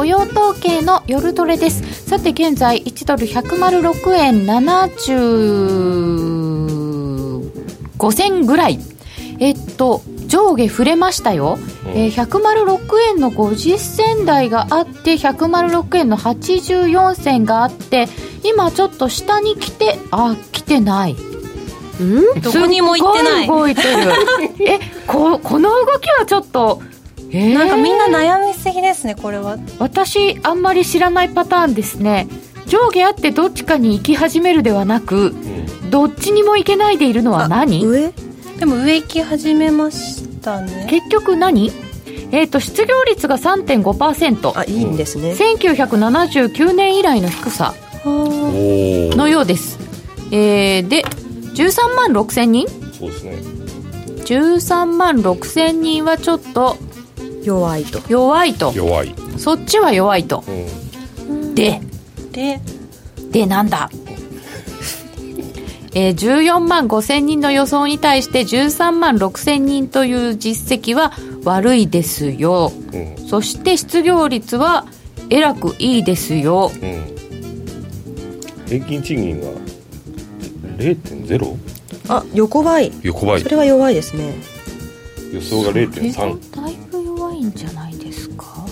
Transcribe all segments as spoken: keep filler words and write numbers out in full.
雇用統計の夜トレです。さて現在いちドルひゃくろくえんななじゅうごせんぐらい、えっと上下触れましたよ、えー、ひゃくろくえんのごじゅう銭台があってひゃくろくえんのはちじゅうよん銭があって今ちょっと下に来てあ来てないんどこにも行ってない動いてるえ こ, この動きはちょっと、えー、なんかみんな悩みすぎですね。これは私あんまり知らないパターンですね。上下あってどっちかに行き始めるではなくどっちにも行けないでいるのは何？上でも上行き始めましたね。結局何？えーと、失業率が さんてんごパーセント。 あ、いいんですね。せんきゅうひゃくななじゅうきゅうねん以来の低さのようです、えー、でじゅうさんまんろくせんにん。そうですね。じゅうさんまんろくせんにんはちょっと弱いと弱いと弱いそっちは弱いと、うん、でででなんだえー、じゅうよんまんごせんにんの予想に対してじゅうさんまんろくせんにんという実績は悪いですよ、うん、そして失業率はえらくいいですよ、うん、平均賃金は れいてんゼロ？ あ、横ばい、横ばい、それは弱いですね。予想が れいてんさん。 だいぶ弱いんじゃないですか。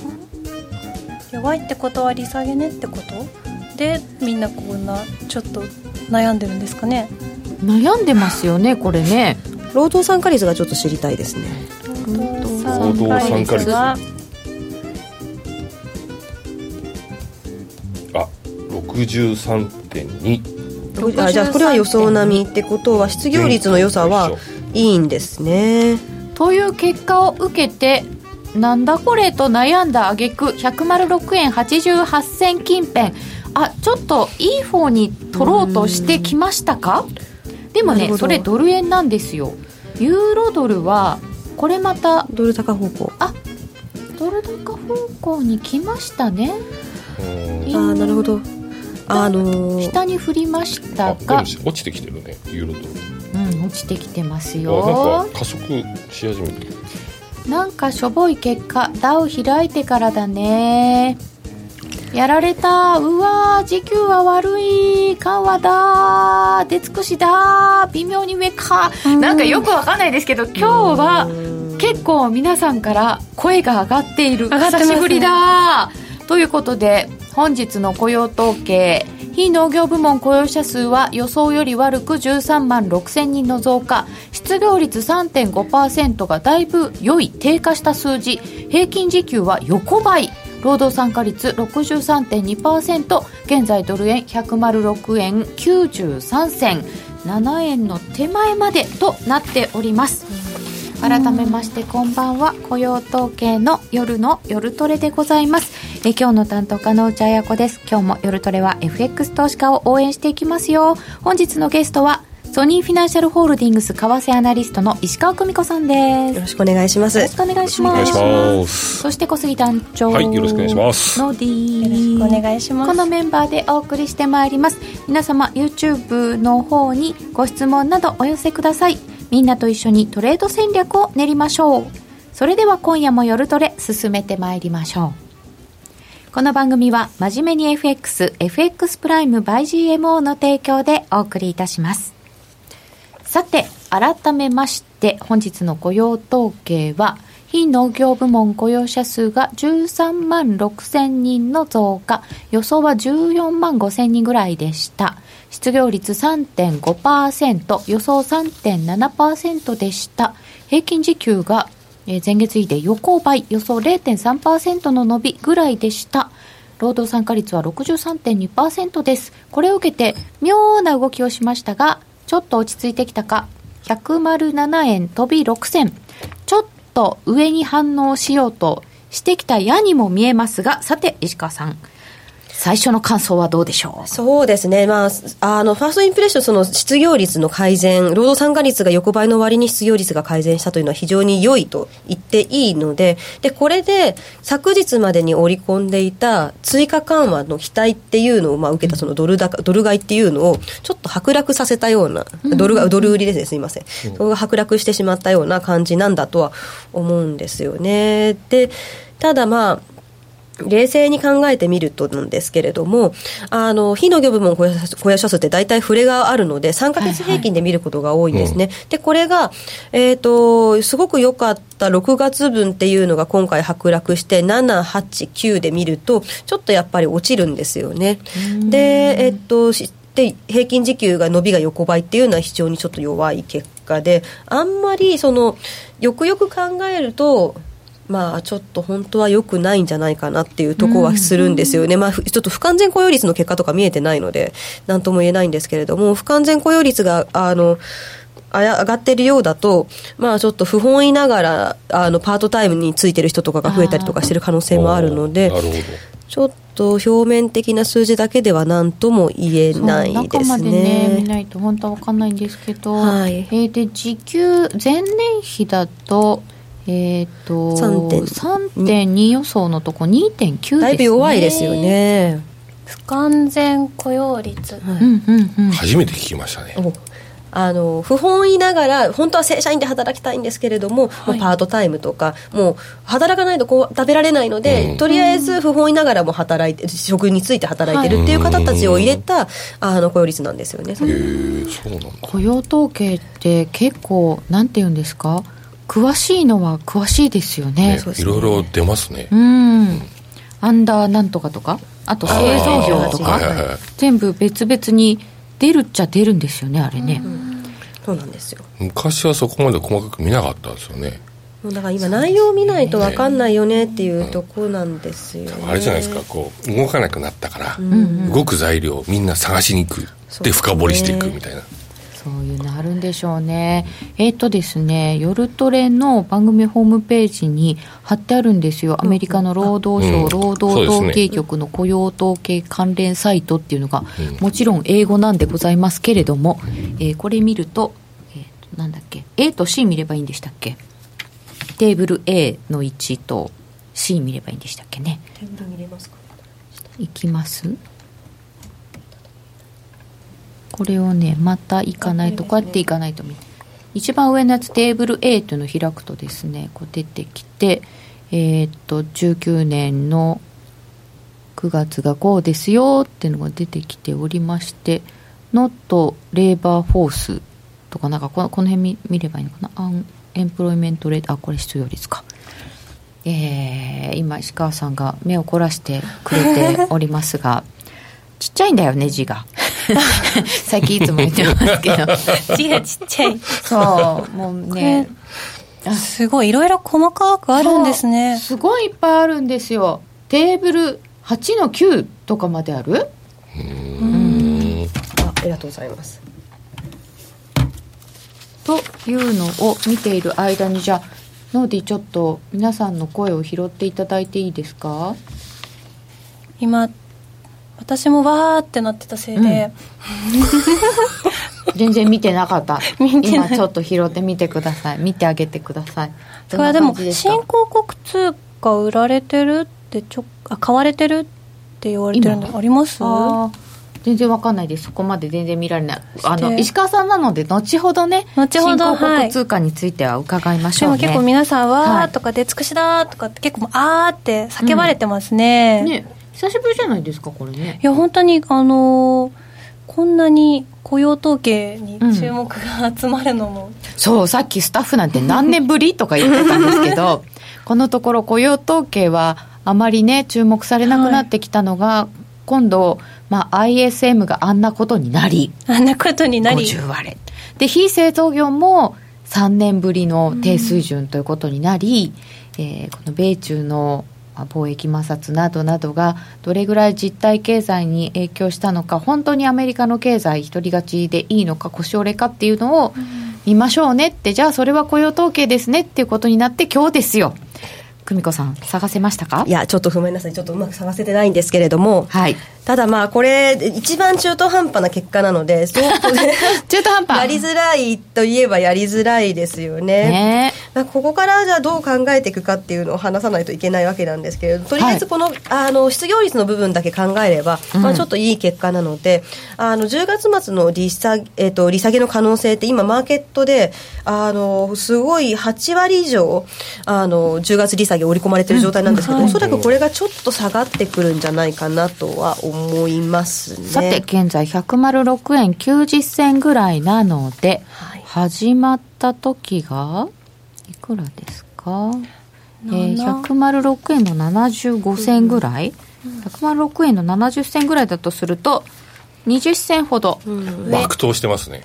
弱いってことは利下げねってことでみんなこんなちょっと悩んでるんですかね。悩んでますよねこれね。労働参加率がちょっと知りたいですね。労働参加率はあ ろくじゅうさんてんに。 あ、じゃあこれは予想並みってことは失業率の良さはいいんですね。という結果を受けてなんだこれと悩んだ挙句ひゃくろくえんはちじゅうはち銭近辺、あ、ちょっといい方に取ろうとしてきましたか。でもねそれドル円なんですよ。ユーロドルはこれまたドル高方向、あ、ドル高方向に来ましたね。あ、なるほど、あのー、下に振りましたが落ちてきてるねユーロドル、うん、落ちてきてますよ。なんか加速し始めてる。なんかしょぼい結果ダウ開いてからだね。やられた、うわー、時給は悪い、緩和だ、出尽くしだ、微妙に上か、なんかよくわかんないですけど今日は結構皆さんから声が上がっている、久しぶりだ、ね、ということで本日の雇用統計、非農業部門雇用者数は予想より悪くじゅうさんまんろくせんにんの増加、失業率 さんてんごパーセント がだいぶ良い低下した数字、平均時給は横ばい、労働参加率 ろくじゅうさんてんにパーセント、 現在ドル円ひゃくろくえんきゅうじゅうさんせん、ななえんの手前までとなっております。改めましてこんばんは、雇用統計の夜の夜トレでございます。え今日の担当家の内彩子です。今日も夜トレは エフエックス 投資家を応援していきますよ。本日のゲストはソニーフィナンシャルホールディングス為替アナリストの石川久美子さんです。よろしくお願いします。よろしくお願いします。そして小杉団長、はい、よろしくお願いします。ノーディー、よろしくお願いします。このメンバーでお送りしてまいります。皆様 YouTube の方にご質問などお寄せください。みんなと一緒にトレード戦略を練りましょう。それでは今夜も夜トレ進めてまいりましょう。この番組は真面目に エフエックス、エフエックス プライム by ジーエムオー の提供でお送りいたします。さて改めまして本日の雇用統計は非農業部門雇用者数がじゅうさんまんろくせんにんの増加、予想はじゅうよんまんごせんにんぐらいでした。失業率 さんてんごパーセント、 予想 さんてんななパーセント でした。平均時給が前月比で横ばい、予想 れいてんさんパーセント の伸びぐらいでした。労働参加率は ろくじゅうさんてんにパーセント です。これを受けて妙な動きをしましたがちょっと落ち着いてきたかひゃくななえん飛びろく銭、ちょっと上に反応しようとしてきた矢にも見えますが、さて石川さん最初の感想はどうでしょう。そうですね、まあ、あのファーストインプレッション、その失業率の改善、労働参加率が横ばいの割に失業率が改善したというのは非常に良いと言っていいので、でこれで昨日までに織り込んでいた追加緩和の期待っていうのを、まあ、受けたそのドル高、ドル買いっていうのをちょっと剥落させたような、ドルが、ドル売りですね、すいません、そこが剥落してしまったような感じなんだとは思うんですよね。でただまあ冷静に考えてみるとなんですけれども、あの非農業部門雇用者数、雇用者数って大体触れがあるのでさんかげつ平均で見ることが多いんですね、はいはい、でこれが、えー、とすごく良かったろくがつぶんっていうのが今回剥落してなな、はち、きゅうで見るとちょっとやっぱり落ちるんですよね。で、えー、とで平均時給が伸びが横ばいっていうのは非常にちょっと弱い結果で、あんまりそのよくよく考えるとまあちょっと本当は良くないんじゃないかなっていうところはするんですよね、うん、まあちょっと不完全雇用率の結果とか見えてないので何とも言えないんですけれども、不完全雇用率があの上がっているようだと、まあ、ちょっと不本意ながらあのパートタイムについてる人とかが増えたりとかしてる可能性もあるので、なるほど、ちょっと表面的な数字だけでは何とも言えないですね。中までね見ないと本当は分かんないんですけど、はい、えー、で時給前年比だとえー、と さんてんに 予想のとこ にてんきゅう ですね。だいぶ弱いですよね。不完全雇用率、はい、うんうんうん、初めて聞きましたね。あの不本意ながら本当は正社員で働きたいんですけれども、はい、もうパートタイムとかもう働かないとこう食べられないので、うん、とりあえず不本意ながらも働いて職について働いてるっていう方たちを入れた、はい、あの雇用率なんですよね。へー、そうなんだ。雇用統計って結構なんていうんですか、詳しいのは詳しいですよ ね, ね, ねいろいろ出ますね。うん、アンダーなんとかとか、あと製造業とか、はいはいはい、全部別々に出るっちゃ出るんですよね、あれね。うん、そうなんですよ。昔はそこまで細かく見なかったんですよね。もうだから今内容を見ないと分かんないよねっていうとこなんですよね、うん、あれじゃないですか、こう動かなくなったから、うんうん、動く材料をみんな探しに行くで深掘りしていくみたいな、そういうのあるんでしょうね。えっとですね、夜トレの番組ホームページに貼ってあるんですよ。アメリカの労働省、うん、労働統計局の雇用統計関連サイトっていうのが、うん、もちろん英語なんでございますけれども、うん、えー、これ見ると、えー、となんだっけ A と C 見ればいいんでしたっけ。テーブル A のいちと C 見ればいいんでしたっけね。テーブル見れますか。いきます。これをねまた行かないと、こうやって行かないと、一番上のやつテーブル A というのを開くとですね、こう出てきて、えー、っとじゅうきゅうねんのくがつがこうですよっていうのが出てきておりまして、ノットレーバーフォースとかなんかこの、 この辺 見, 見ればいいのかな、アンエンプロイメントレート、あ、これ失業率か。えー、今石川さんが目を凝らしてくれておりますがちっちゃいんだよね字が最近いつも言ってますけど字がちっちゃい。そうもうね、すごいいろいろ細かくあるんですね。すごいいっぱいあるんですよ。テーブル はちのきゅう とかまである。うーん、あ、ありがとうございますというのを見ている間に、じゃあノーディちょっと皆さんの声を拾っていただいていいですか。今私もわーってなってたせいで、うん、全然見てなかった今ちょっと拾ってみてください、見てあげてください。これでも新興国通貨売られてるってちょあ買われてるって言われてるのあります？あ、全然わかんないです。そこまで全然見られない。あの石川さんなので後ほどね、後ほど新興国通貨については伺いましょうね、はい、でも結構皆さんわーとかでつくしだとかって結構あーって叫ばれてますね、うん、ね、久しぶりじゃないですかこれね。いや本当にあのー、こんなに雇用統計に注目が集まるのも、うん、そうさっきスタッフなんて何年ぶりとか言ってたんですけどこのところ雇用統計はあまりね注目されなくなってきたのが、はい、今度、まあ、アイエスエム があんなことになりあんなことになりごじゅう割れで、非製造業もさんねんぶりの低水準ということになり、うん、えー、この米中の貿易摩擦などなどがどれぐらい実体経済に影響したのか、本当にアメリカの経済独り勝ちでいいのか腰折れかっていうのを見ましょうねって、うん、じゃあそれは雇用統計ですねっていうことになって今日ですよ。久美子さん探せましたか。いやちょっとごめんなさい、ちょっとうまく探せてないんですけれども、はい、ただまあこれ一番中途半端な結果なので中途半端やりづらいといえばやりづらいですよね。ね、まあ、ここからじゃあどう考えていくかっていうのを話さないといけないわけなんですけれど、とりあえずこの、はい、あの失業率の部分だけ考えれば、まあ、ちょっといい結果なので、うん、あのじゅうがつ末の利下げ、えっと、利下げの可能性って今マーケットであのすごいはちわり以上あのじゅうがつ利下げ織り込まれている状態なんですけど、うんはい、おそらくこれがちょっと下がってくるんじゃないかなとは思いますね。さて現在ひゃくろくえんきゅうじゅっせんぐらいなので、はい、始まった時がいくらですか、えー、ひゃくろくえんのななじゅうごせんぐらい、うん、ひゃくろくえんのななじゅっせんぐらいだとするとにじゅっせんほど、うん、爆投してますね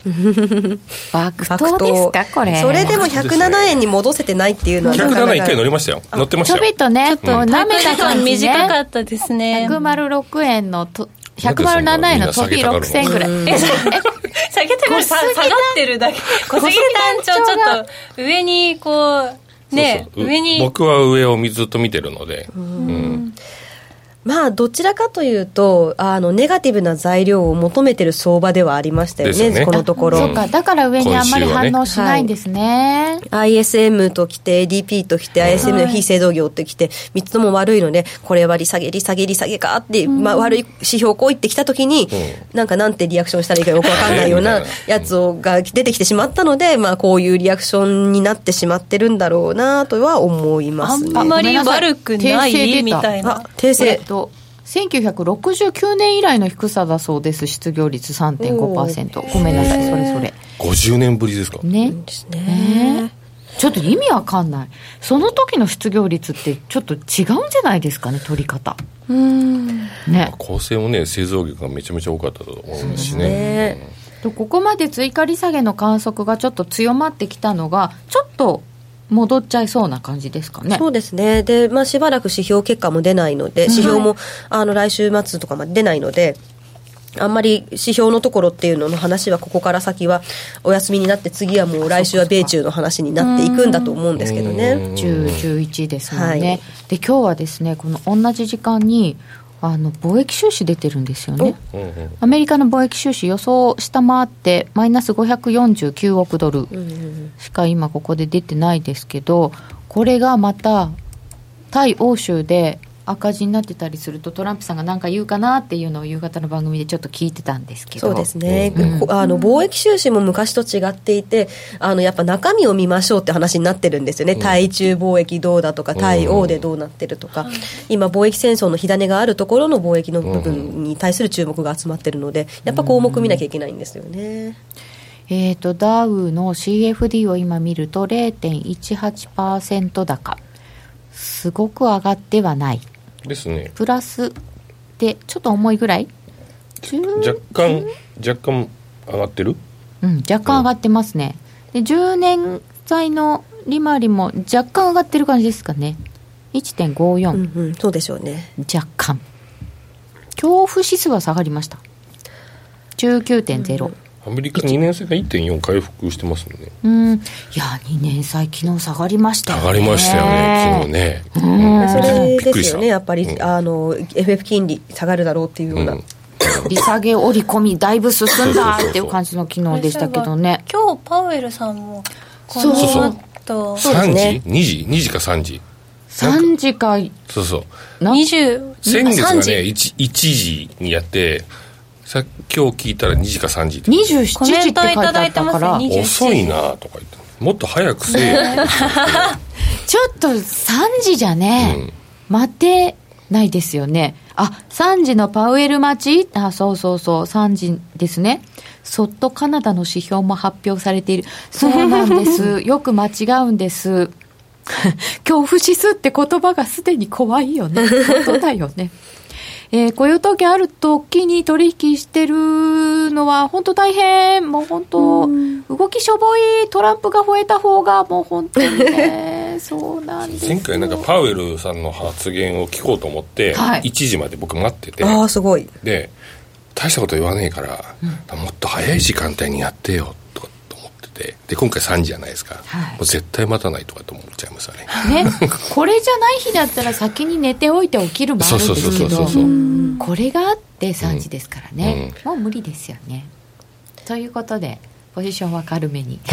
爆投ですかこれ。それでもひゃくななえんに戻せてないっていうのはなかなかひゃくななえんいっかい乗りましたよ。乗ってましたよちょびっとね。ちょっとなめた感じね、短かったですね。ひゃくろくえんのとひゃくななえんの飛びろくせんぐらいえ下げてから下がってるだけ。小杉団長ちょっと上にこうね、そうそう上に僕は上をずっと見てるので、うん、うんまあ、どちらかというとあのネガティブな材料を求めてる相場ではありましたよ ね, よねこのところ。そうかだから上にあんまり反応しないんです ね, ね、はい、アイエスエム ときて エーディーピー ときて アイエスエム の非製造業ってきてみっつとも悪いので、これは利下げ利下げ利下げかって、うんまあ、悪い指標行為ってきたときに、うん、なんかなんてリアクションしたらいいかよく分かんないようなやつをが出てきてしまったので、まあ、こういうリアクションになってしまってるんだろうなとは思いますね。あんまり悪くないみたいな訂正せんきゅうひゃくろくじゅうきゅうねん以来の低さだそうです。失業率 さんてんごパーセント。 ごめんなさいそれそれごじゅうねんぶりですかね。ですね、えー、ちょっと意味わかんない。その時の失業率ってちょっと違うんじゃないですかね取り方。うーん、ね、構成もね製造業がめちゃめちゃ多かったと思いますしね。そうですね、うん、ここまで追加利下げの観測がちょっと強まってきたのがちょっと戻っちゃいそうな感じですかね。そうですね。で、まあ、しばらく指標結果も出ないので、指標もあの来週末とかまで出ないので、あんまり指標のところっていうのの話はここから先はお休みになって、次はもう来週は米中の話になっていくんだと思うんですけどね。じゅう、じゅういちですもんね、はい、で今日はですねこの同じ時間にあの貿易収支出てるんですよね。アメリカの貿易収支予想を下回ってマイナスごひゃくよんじゅうきゅうおくドルしか今ここで出てないですけど、これがまた対欧州で赤字になってたりするとトランプさんが何か言うかなっていうのを夕方の番組でちょっと聞いてたんですけど。そうですね、うん、あの貿易収支も昔と違っていて、あのやっぱ中身を見ましょうって話になってるんですよね、うん、対中貿易どうだとか対欧でどうなってるとか、うん、今貿易戦争の火種があるところの貿易の部分に対する注目が集まってるので、やっぱ項目見なきゃいけないんですよね。うん、えーと、ダウの シーエフディー を今見ると れいてんいちはちパーセント 高、すごく上がってはないですね。プラスでちょっと重いぐらい、若干若干上がってる、うん、若干上がってますね。でじゅうねん債の利回りも若干上がってる感じですかね。 いちてんごよん、うんうん、そうでしょうね。若干恐怖指数は下がりました じゅうきゅうてんぜろ、うん、アメリカにねん債が いってんよん 回復してますもんね。うん、いやにねん債昨日下がりましたよね。下がりましたよね昨日ね、うんうん、それですよねやっぱり、うん、あの エフエフ 金利下がるだろうっていうような、うん、利下げ織り込みだいぶ進んだっていう感じの昨日でしたけどね。今日パウエルさんもこのそうそうそうさんじにじにじかさんじさんじかそうそうにじゅう先月がね 1, いちじにやってさっき今日聞いたらにじかさんじってにじゅうしちじって書いてあったから遅いなとか言って、もっと早くせえちょっとさんじじゃね、うん、待てないですよね。あさんじのパウエル待ち、あそうそうそうさんじですね。そっとカナダの指標も発表されているそうなんですよく間違うんです恐怖指数って言葉がすでに怖いよね本当だよねえー、雇用統計あるときに取引してるのは本当大変、もう本当動きしょぼいトランプが吠えた方がもう本当にねそうなんです。前回なんかパウエルさんの発言を聞こうと思っていちじまで僕待ってて、はい、あすごいで大したこと言わねえから、うん、もっと早い時間帯にやってよとかと思ってて、で今回さんじじゃないですか、はい、もう絶対待たないとかと思っちゃいますよねね、これじゃない日だったら先に寝ておいて起きるもあるんですけど、これがあってさんじですからね、うんうん、もう無理ですよね。ということでポジションは軽めにし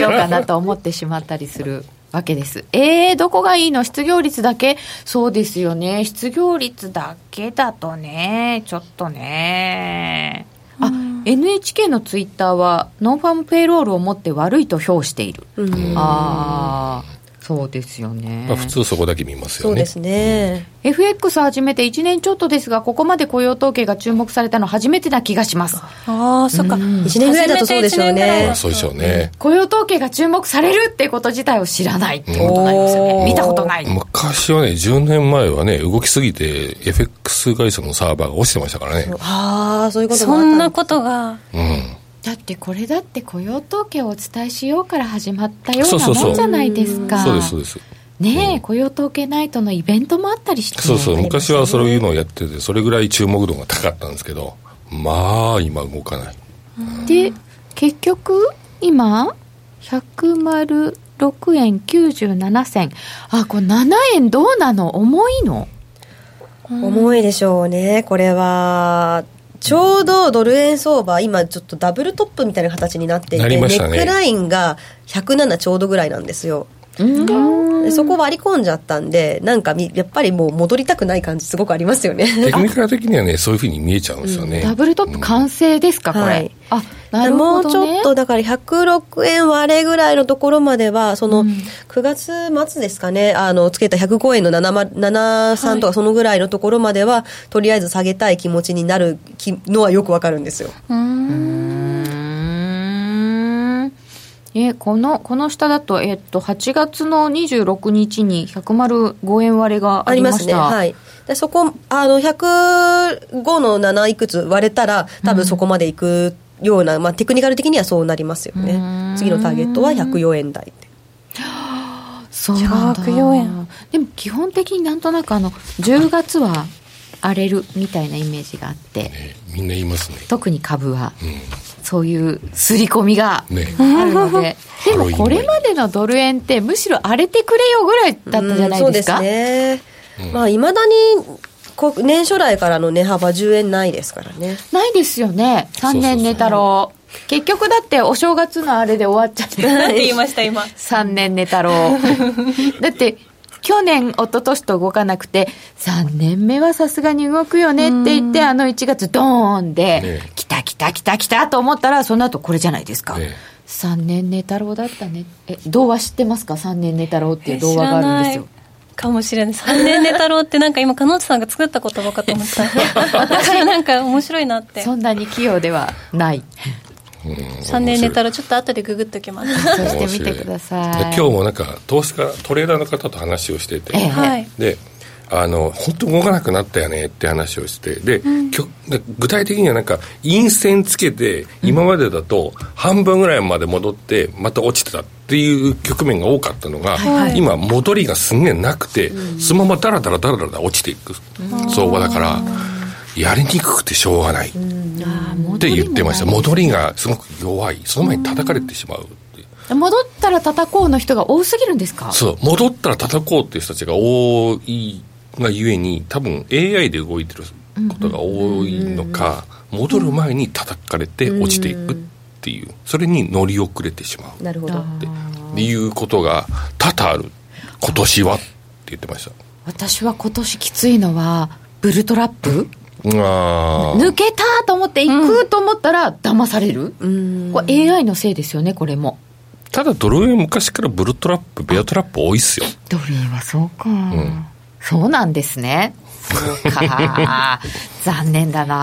ようかなと思ってしまったりするわけです。えー、どこがいいの？失業率だけ？そうですよね、失業率だけだとね、ちょっとね。あ、エヌエイチケー のツイッターはノンファームペイロールをもって悪いと評している。うん、ああ、そうですよね、まあ、普通そこだけ見ますよね。そうですね、うん、エフエックス 始めていちねんちょっとですが、ここまで雇用統計が注目されたの初めてな気がします。ああ、そっか、いちねんぐらいだとそうでしょうね。そうでしょうね。雇用統計が注目されるってこと自体を知らないってことになりますよね、うん、見たことない。昔はね、じゅうねんまえはね、動きすぎて エフエックス 会社のサーバーが落ちてましたからね。ああ、そういうことがあった。そんなことが、うん、だってこれだって雇用統計をお伝えしようから始まったようなもんじゃないですか。そうそうそう、そうですそうです。ねえ、うん、雇用統計ナイトのイベントもあったりして、そうそう、昔はそういうのをやってて、それぐらい注目度が高かったんですけど、まあ今動かない。うん、で結局今ひゃくろくえんきゅうじゅうななせん、あ、これななえんどうなの？重いの？うん、重いでしょうね。これは。ちょうどドル円相場今ちょっとダブルトップみたいな形になっていて、ね、ネックラインがひゃくななちょうどぐらいなんですよ。でそこ割り込んじゃったんで、なんかやっぱりもう戻りたくない感じすごくありますよね。テクニカル的にはね、そういう風に見えちゃうんですよね、うん、ダブルトップ完成ですか、うん、これ、はい、あ、なるほどね、もうちょっとだからひゃくろくえん割れぐらいのところまでは、そのくがつ末ですかね、あのつけたひゃくごえんのななじゅうさんとかそのぐらいのところまでは、はい、とりあえず下げたい気持ちになるのはよくわかるんですよ。うーん、え、このこの下だと、えっと、はちがつのにじゅうろくにちにひゃくごえん割れがありました。ありますね、はい。でそこあのひゃくごのなないくつ割れたら多分そこまでいくような、まあ、テクニカル的にはそうなりますよね。次のターゲットはひゃくよえんだいって。そうなんだ。ひゃくよえんでも基本的になんとなくあのじゅうがつは荒れるみたいなイメージがあって、ね、みんな言いますね。特に株は、うん、そういう刷り込みがあるので、ね、でもこれまでのドル円ってむしろ荒れてくれよぐらいだったじゃないですか。そうですね、まあ、未だに年初来からの値幅じゅうえんないですからね。ないですよね、さんねん寝太郎。結局だってお正月のあれで終わっちゃって何て言いました今さんねん寝太郎だって去年一昨年と動かなくて、さんねんめはさすがに動くよねって言って、あのいちがつドーンで来た来た来た来たと思ったら、その後これじゃないですか、ね、さんねん寝太郎だったね。え、童話知ってますか？さんねん寝太郎っていう童話があるんですよ。かもしれない。さんねん寝太郎ってなんか今彼女さんが作った言葉かと思った私はなんか面白いなって。そんなに器用ではないさんねん寝太郎、ちょっと後でググっときます。そして見てください。今日もなんか投資家トレーダーの方と話をしてて、ええ、であの本当動かなくなったよねって話をして、で、うん、具体的にはなんか陰線つけて、今までだと半分ぐらいまで戻ってまた落ちてたっていう局面が多かったのが、はい、今戻りがすんげえなくて、うん、そのままダラダラダラダラ落ちていく相場だから、やりにくくてしょうがないって言ってました。戻りがすごく弱い、その前に叩かれてしまう。戻ったら叩こうの人が多すぎるんですか？そう、戻ったら叩こうっていう人たちが多いがゆえに、多分 エーアイ で動いてることが多いのか、うんうん、戻る前に叩かれて落ちていくっていう、それに乗り遅れてしまう。なるほどっていうことが多々ある。今年はって言ってました。私は今年きついのはブルトラップ、あ、抜けたと思って行くと思ったら騙される、うん、これ エーアイ のせいですよね。これもただドル円昔からブルトラップ、ベアトラップ多いっすよ。ドル円はそうか、うん、そうなんですね。そうか残念だ な, な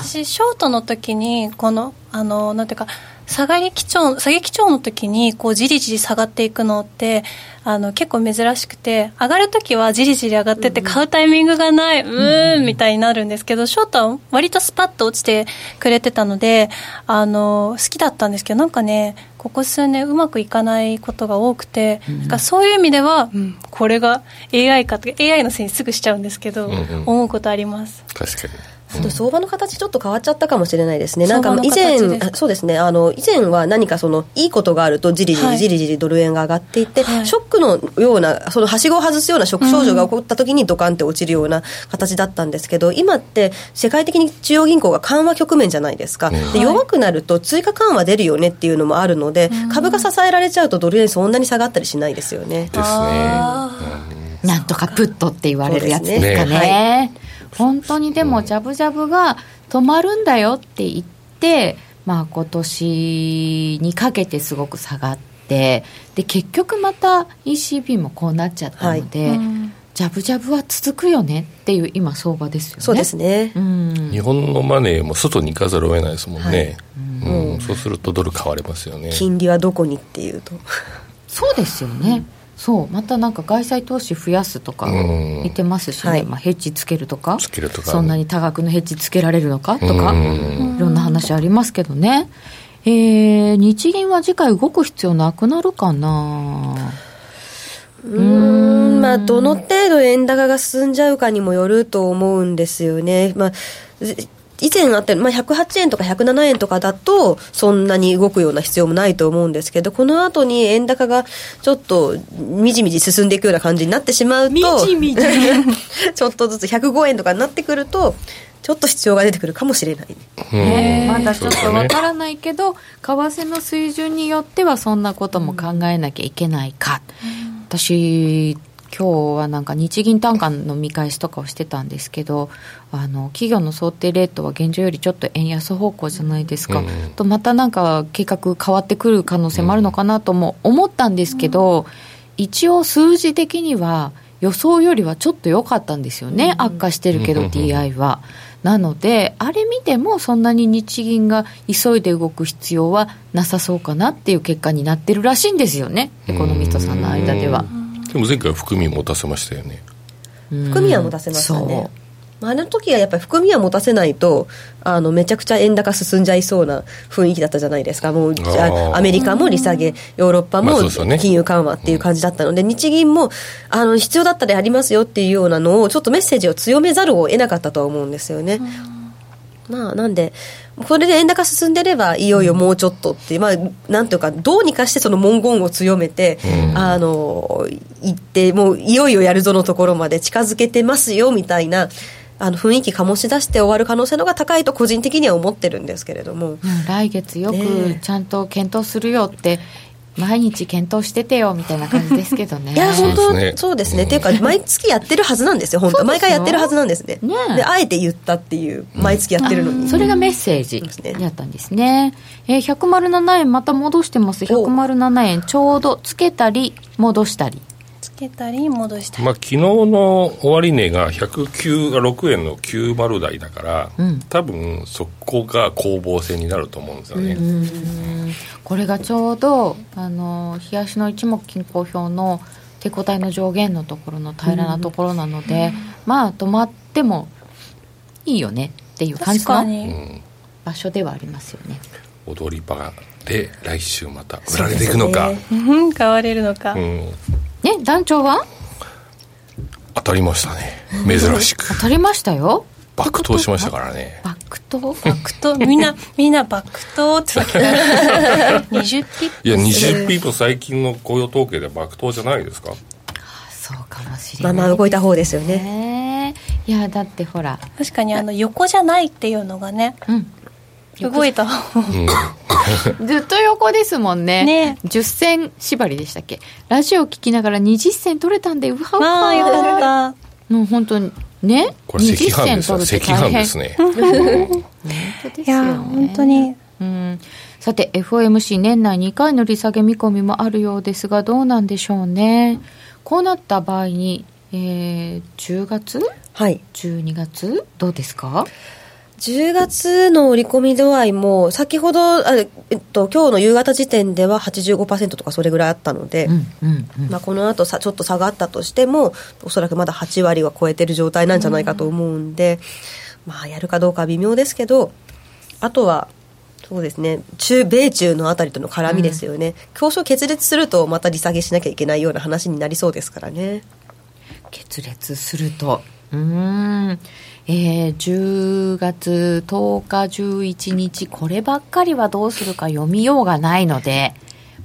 んか私ショートの時にこのあのなんていうか下がり基調下げ基調の時にこうじりじり下がっていくのってあの結構珍しくて、上がる時はじりじり上がってて買うタイミングがない、うん、うーんみたいになるんですけど、ショートは割とスパッと落ちてくれてたのであの好きだったんですけど、なんかねここ数年うまくいかないことが多くて、うん、なんかそういう意味では、うん、これが エーアイ かとか エーアイ のせいにすぐしちゃうんですけど、うんうん、思うことあります。確かにあと相場の形ちょっと変わっちゃったかもしれないですね。なんか以前、そうですね、あの以前は何かそのいいことがあるとじりじりじりじりドル円が上がっていって、はい、ショックのようなそのはしごを外すようなショック症状が起こった時にドカンって落ちるような形だったんですけど、うん、今って世界的に中央銀行が緩和局面じゃないですか、うん、で弱くなると追加緩和出るよねっていうのもあるので、うん、株が支えられちゃうとドル円そんなに下がったりしないですよね。ですね、うん、なんとかプットって言われるやつですかね。ね、はい、本当にでもジャブジャブが止まるんだよって言って、まあ、今年にかけてすごく下がって、で結局また イーシービー もこうなっちゃったので、はい、うん、ジャブジャブは続くよねっていう今相場ですよね。そうですね、うん、日本のマネーも外に行かざるを得ないですもんね、はい、うんうん、そうするとドル買われますよね。金利はどこにっていうとそうですよね。そう、またなんか外債投資増やすとか言ってますしね、はい、まあ、ヘッジつけると か, るとか、そんなに多額のヘッジつけられるのかとか、いろんな話ありますけどね、えー、日銀は次回動く必要なくなるかな。うーん、まあ、どの程度円高が進んじゃうかにもよると思うんですよね。まあ以前あって、まあ、ひゃくはちえんとかひゃくななえんとかだとそんなに動くような必要もないと思うんですけど、この後に円高がちょっとみじみじ進んでいくような感じになってしまうとみじみじちょっとずつひゃくごえんとかになってくるとちょっと必要が出てくるかもしれない、ね、まだちょっとわからないけど、為替の水準によってはそんなことも考えなきゃいけないか。私今日はなんか日銀短観の見返しとかをしてたんですけど、あの企業の想定レートは現状よりちょっと円安方向じゃないですか、うん、とまたなんか計画変わってくる可能性もあるのかなとも思ったんですけど、うん、一応数字的には予想よりはちょっと良かったんですよね、うん、悪化してるけど ディーアイ は、うん、なのであれ見てもそんなに日銀が急いで動く必要はなさそうかなっていう結果になってるらしいんですよね、エコノミストさんの間では、うん。でも前回は含み持たせましたよね。含みは持たせましたね。あの時はやっぱり含みは持たせないとあのめちゃくちゃ円高進んじゃいそうな雰囲気だったじゃないですか。もうアメリカも利下げ、ヨーロッパも金融緩和っていう感じだったので、日銀もあの必要だったらやりますよっていうようなのをちょっとメッセージを強めざるを得なかったとは思うんですよね。まあ、なんでこれで円高進んでればいよいよもうちょっとって、まあ、なんというかどうにかしてその文言を強めて、うん、あの言ってもういよいよやるぞのところまで近づけてますよみたいなあの雰囲気醸し出して終わる可能性の方が高いと個人的には思ってるんですけれども、うん、来月よくちゃんと検討するよって、ね、毎日検討しててよみたいな感じですけどねいや本当そうですね、そうですね、うん、っていうか毎月やってるはずなんですよ本当毎回やってるはずなんです ね, ねであえて言ったっていう毎月やってるのに、うん、それがメッセージだったんですね、えー、ひゃくななえんまた戻してます。ひゃくななえんちょうどつけたり戻したりつけたり戻したり、まあ、昨日の終値がひゃくきゅうじゅうろくえんのきゅうじゅう台だから、うん、多分そこが攻防戦になると思うんですよね、うんうんうん。これがちょうどあの日足の一目均衡表の手応えの上限のところの平らなところなので、うん、まあ止まってもいいよねっていう感じの場所ではありますよね。踊り場で来週また売られていくのか、ね、買われるのか、うん、ね、団長は当たりましたね、珍しく当たりましたよ。爆投しましたからね。爆投、爆投、みんなみんな爆投ってにじゅうピップ。いやにじゅうピップ最近の雇用統計で爆投じゃないですか。そうかもしれない。まあまあ動いた方ですよね。いやだってほら確かにあの横じゃないっていうのがね。うん。動いた方、うん、ずっと横ですもん ね, ねじゅっ銭縛りでしたっけ。ラジオ聞きながらにじゅっ銭取れたんでうわうわーよかった。もう本当にねこれ赤飯です。赤飯ですねいや本当に、うん、さて エフオーエムシー 年内にかいの利下げ見込みもあるようですがどうなんでしょうね。こうなった場合に、えー、じゅうがつ、はい、じゅうにがつどうですか。じゅうがつの織り込み度合いも先ほどあ、えっと、今日の夕方時点では はちじゅうごパーセント とかそれぐらいあったので、うんうんうん、まあ、この後さちょっと下がったとしてもおそらくまだはち割は超えてる状態なんじゃないかと思うんで、うん、まあやるかどうかは微妙ですけど、あとはそうですね中米中のあたりとの絡みですよね、うん、競争決裂するとまた利下げしなきゃいけないような話になりそうですからね。決裂するとうーん、えー、じゅうがつとおかじゅういちにち、こればっかりはどうするか読みようがないので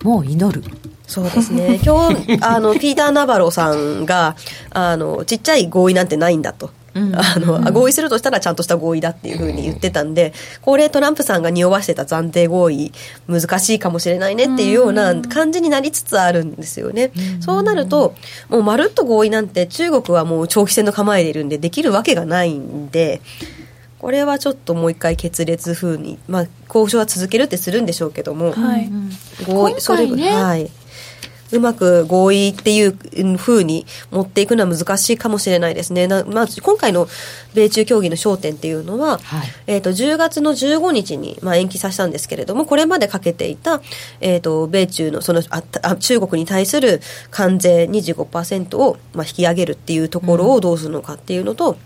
もう祈る。そうですね。今日あのピーター・ナバロさんがあのちっちゃい合意なんてないんだと、うん、あの合意するとしたらちゃんとした合意だっていうふうに言ってたんで、これトランプさんが匂わしてた暫定合意難しいかもしれないねっていうような感じになりつつあるんですよね。うん、そうなるともうまるっと合意なんて中国はもう長期戦の構えでいるんでできるわけがないんで、これはちょっともう一回決裂風に、まあ、交渉は続けるってするんでしょうけども、はい、合意今回ね、はい、うまく合意っていう風に持っていくのは難しいかもしれないですね。な、まあ、今回の米中協議の焦点っていうのは、はい、えー、とじゅうがつのじゅうごにちに、まあ、延期させたんですけれども、これまでかけていた、えー、と米中のそのああ中国に対する関税 にじゅうごパーセント を、まあ、引き上げるっていうところをどうするのかっていうのと、うん、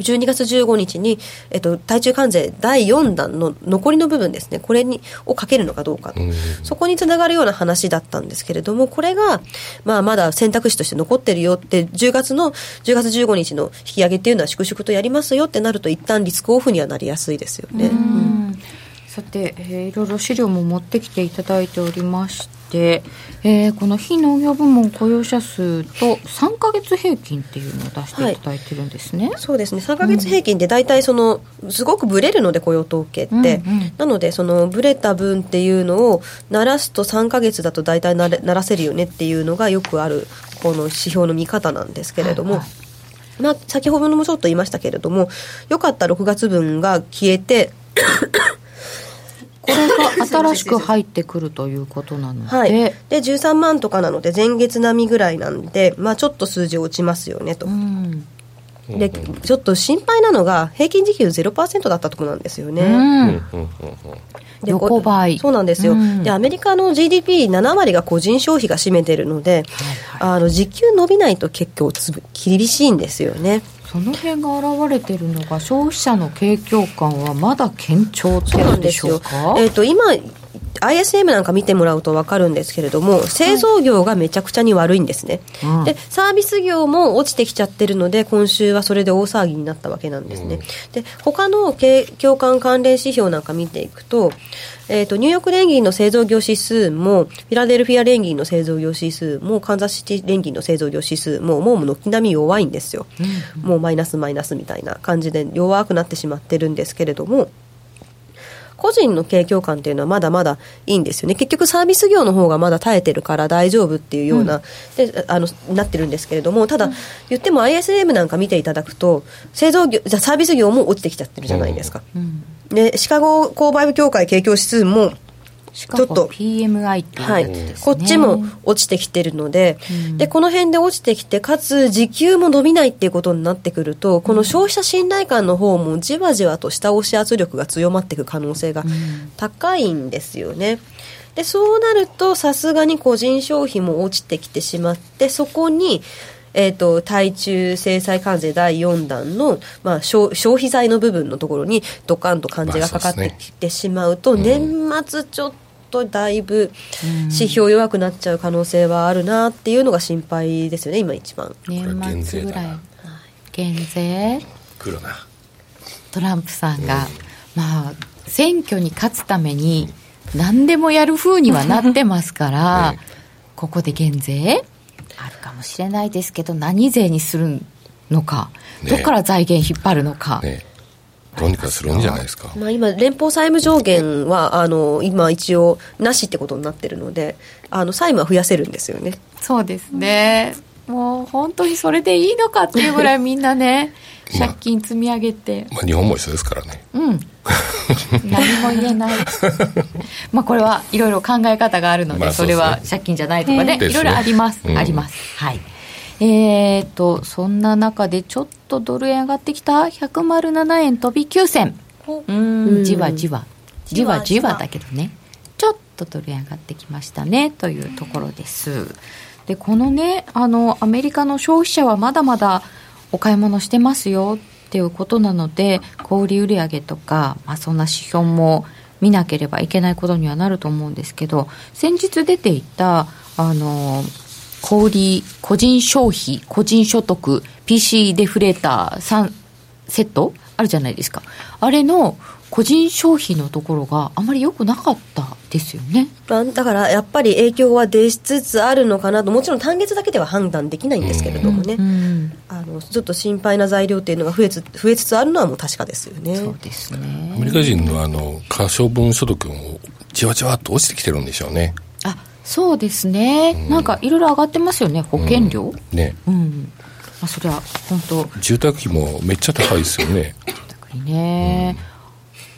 じゅうにがつじゅうごにちに、えっと、対中関税だいよんだんの残りの部分ですね、これにをかけるのかどうかと、そこにつながるような話だったんですけれども、これが、まあ、まだ選択肢として残ってるよって、じゅうがつのじゅうがつじゅうごにちの引き上げっていうのは粛々とやりますよってなると、一旦リスクオフにはなりやすいですよね。うん、さて、えー、いろいろ資料も持ってきていただいておりまして、えー、この非農業部門雇用者数とさんかげつ平均っていうのを出していただいてるんですね。はい、そうですね。さんかげつ平均って大体そのすごくブレるので、雇用統計って、うんうん、なのでそのブレた分っていうのを鳴らすとさんかげつだと大体鳴らせるよねっていうのがよくあるこの指標の見方なんですけれども、はいはい、まあ、先ほどもちょっと言いましたけれども、よかったろくがつぶんが消えてこれが新しく入ってくるということなので、はい、でじゅうさんまんとかなので前月並みぐらいなんで、まあ、ちょっと数字落ちますよねと、うん、でちょっと心配なのが平均時給 ゼロパーセント だったところなんですよね。うん、で横ばい。そうなんですよ。うん、でアメリカの ジーディーピーなな 割が個人消費が占めてるので、はいはい、あの時給伸びないと結構つぶ厳しいんですよね。その辺が現れているのが、消費者の景況感はまだ堅調ってなんでしょうか。そうなんですよ。えーと、今 アイエスエム なんか見てもらうと分かるんですけれども、製造業がめちゃくちゃに悪いんですね。はい、でサービス業も落ちてきちゃってるので、今週はそれで大騒ぎになったわけなんですね。うん、で他の景況感関連指標なんか見ていくと、えーと、ニューヨーク連銀の製造業指数も、フィラデルフィア連銀の製造業指数も、カンザスシティ連銀の製造業指数も、もう軒並み弱いんですよ。うんうん、もうマイナスマイナスみたいな感じで弱くなってしまってるんですけれども、個人の景況感っていうのはまだまだいいんですよね。結局サービス業の方がまだ耐えてるから大丈夫っていうような、うん、であのなってるんですけれども、ただ、うん、言っても アイエスエム なんか見ていただくと、製造業、サービス業も落ちてきちゃってるじゃないですか。うんうん、でシカゴ購買部協会景況指数もちょっと ピーエムアイ っていうやつですね。はい、こっちも落ちてきてるので、うん、でこの辺で落ちてきて、かつ時給も伸びないっていうことになってくると、この消費者信頼感の方もじわじわと下押し圧力が強まっていく可能性が高いんですよね。でそうなるとさすがに個人消費も落ちてきてしまって、そこにえー、と対中制裁関税だいよんだんの、まあ、消, 消費財の部分のところにドカンと関税がかかってきてしまうと、まあそうですね、年末ちょっとだいぶ指標弱くなっちゃう可能性はあるなっていうのが心配ですよね。今一番年末ぐらい減税来るな、トランプさんが、うん、まあ、選挙に勝つために何でもやる風にはなってますから、うん、ここで減税あるかもしれないですけど、何税にするのか、ね、どこから財源引っ張るのか、ね、どうにかするんじゃないですか。まあ、今連邦債務上限はあの今一応なしってことになってるので、あの債務は増やせるんですよね。そうですね、うん、もう本当にそれでいいのかっていうぐらいみんなね借金積み上げて、まあまあ、日本も一緒ですからね、うん何も言えないまあこれはいろいろ考え方があるので、まあ そ, でね、それは借金じゃないとかね、いろいろあります、うん、あります。はい、えー、とそんな中でちょっとドル円上がってきたひゃくななえん飛びきゅうせん、うーん、じわじわじわじわだけどね、ちょっとドル円上がってきましたねというところです。でこのね、あのアメリカの消費者はまだまだお買い物してますよっていうことなので、小売売上とか、まあ、そんな指標も見なければいけないことにはなると思うんですけど、先日出ていたあの小売個人消費個人所得ピーシー デフレーターさんセットあるじゃないですか。あれの個人消費のところがあまり良くなかったですよね。だからやっぱり影響は出つつあるのかなと、もちろん単月だけでは判断できないんですけれどもね、うんうん、あのちょっと心配な材料というのが増えつ、増えつつあるのはもう確かですよね。そうですね。アメリカ人のあの可処分所得もじわじわっと落ちてきてるんでしょうね。あ、そうですね、うん、なんかいろいろ上がってますよね、保険料、うん、ね、うん、まあ、それは本当住宅費もめっちゃ高いですよね。住宅費ね、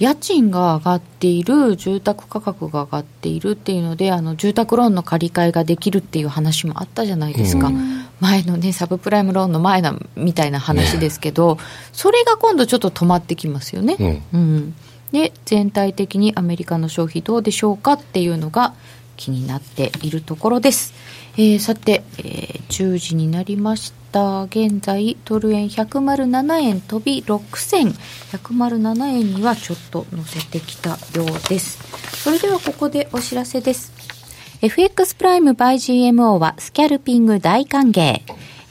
うん、家賃が上がっている、住宅価格が上がっているっていうので、あの住宅ローンの借り換えができるっていう話もあったじゃないですか、うん、前のねサブプライムローンの前のみたいな話ですけど、ね、それが今度ちょっと止まってきますよね、うんうん、で全体的にアメリカの消費どうでしょうかっていうのが気になっているところです。えー、さて、えー、じゅうじになりました。現在ドル円ひゃくななえん飛びろく銭、ひゃくななえんにはちょっと乗せてきたようです。それではここでお知らせです。 エフエックス プライム by ジーエムオー はスキャルピング大歓迎。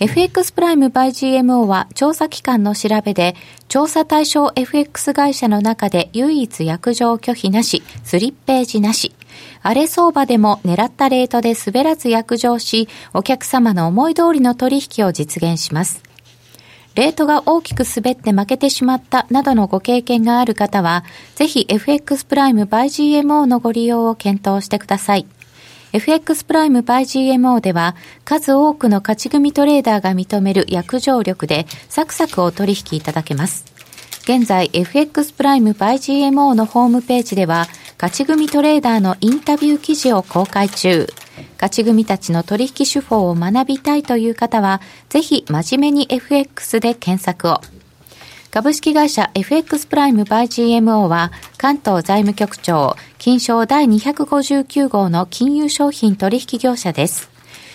エフエックス プライム by ジーエムオー は調査機関の調べで調査対象 エフエックス 会社の中で唯一約定拒否なし、スリッページなし、荒れ相場でも狙ったレートで滑らず約定し、お客様の思い通りの取引を実現します。レートが大きく滑って負けてしまったなどのご経験がある方は、ぜひ エフエックス プライム by ジーエムオー のご利用を検討してください。エフエックス プライム by ジーエムオー では、数多くの勝ち組トレーダーが認める約定力でサクサクお取引いただけます。現在 エフエックス プライム by ジーエムオー のホームページでは、勝ち組トレーダーのインタビュー記事を公開中。勝ち組たちの取引手法を学びたいという方は、ぜひ真面目に エフエックス で検索を。株式会社 エフエックス プライム by ジーエムオー は、関東財務局長、金商第にひゃくごじゅうきゅう号の金融商品取引業者です。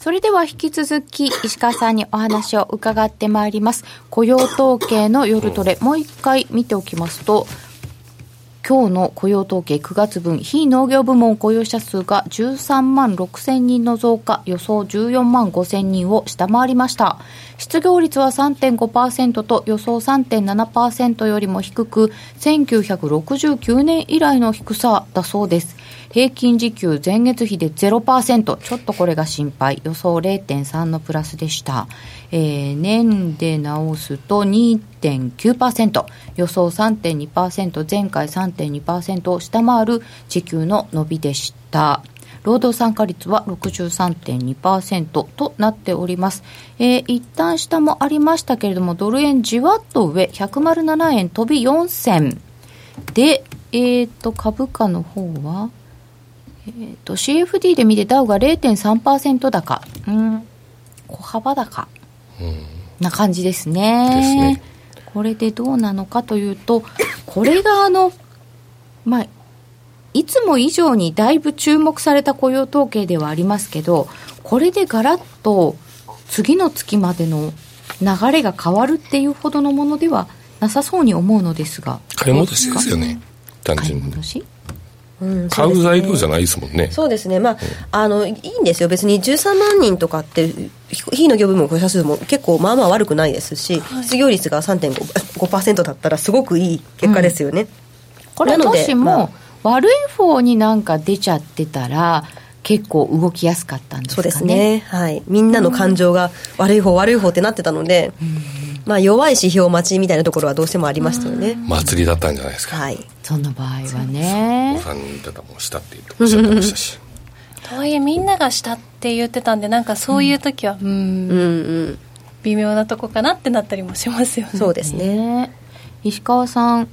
それでは引き続き石川さんにお話を伺ってまいります。雇用統計の夜トレ、もう一回見ておきますと、今日の雇用統計くがつぶん、非農業部門雇用者数がじゅうさんまんろくせんにんの増加、予想じゅうよんまんごせんにんを下回りました。失業率は さんてんごパーセント と予想 さんてんななパーセント よりも低く、せんきゅうひゃくろくじゅうきゅうねん以来の低さだそうです。平均時給前月比で ゼロパーセント、 ちょっとこれが心配、予想 ゼロてんさん のプラスでした。えー、年で直すと にてんきゅうパーセント、 予想 さんてんにパーセント、 前回 さんてんにパーセント を下回る時給の伸びでした。労働参加率は ろくじゅうさんてんにパーセント となっております。えー、一旦下もありましたけれども、ドル円じわっと上、ひゃくななえん飛びよん銭で、えー、と株価の方はえー、と シーエフディー で見てダウが ゼロてんさんパーセント 高、うん、小幅高、うん、な感じですね。ですね。これでどうなのかというと、これがあの、まあ、いつも以上にだいぶ注目された雇用統計ではありますけど、これでガラッと次の月までの流れが変わるっていうほどのものではなさそうに思うのですが、買い戻しですよね、単純に。買い戻し、うん、買う材料じゃないですもんね。そうですね、まあ、うん、あのいいんですよ別にじゅうさんまんにんとかって非農業部門の雇用者数も結構まあまあ悪くないですし、はい、失業率が さんてんごパーセント だったらすごくいい結果ですよね、うん、これもしも、まあ、悪い方になんか出ちゃってたら結構動きやすかったんですかね。そうですね、はい、みんなの感情が悪い方、うん、悪い方ってなってたので、うん、まあ、弱い指標待ちみたいなところはどうしてもありましたよね、うん、祭りだったんじゃないですか、はい、そんな場合はね。お三人出たもんしたって言っておっしゃってましたしとはいえみんながしたって言ってたんで、なんかそういう時は、うん、うんうん、微妙なとこかなってなったりもしますよね。そうですね。石川さん、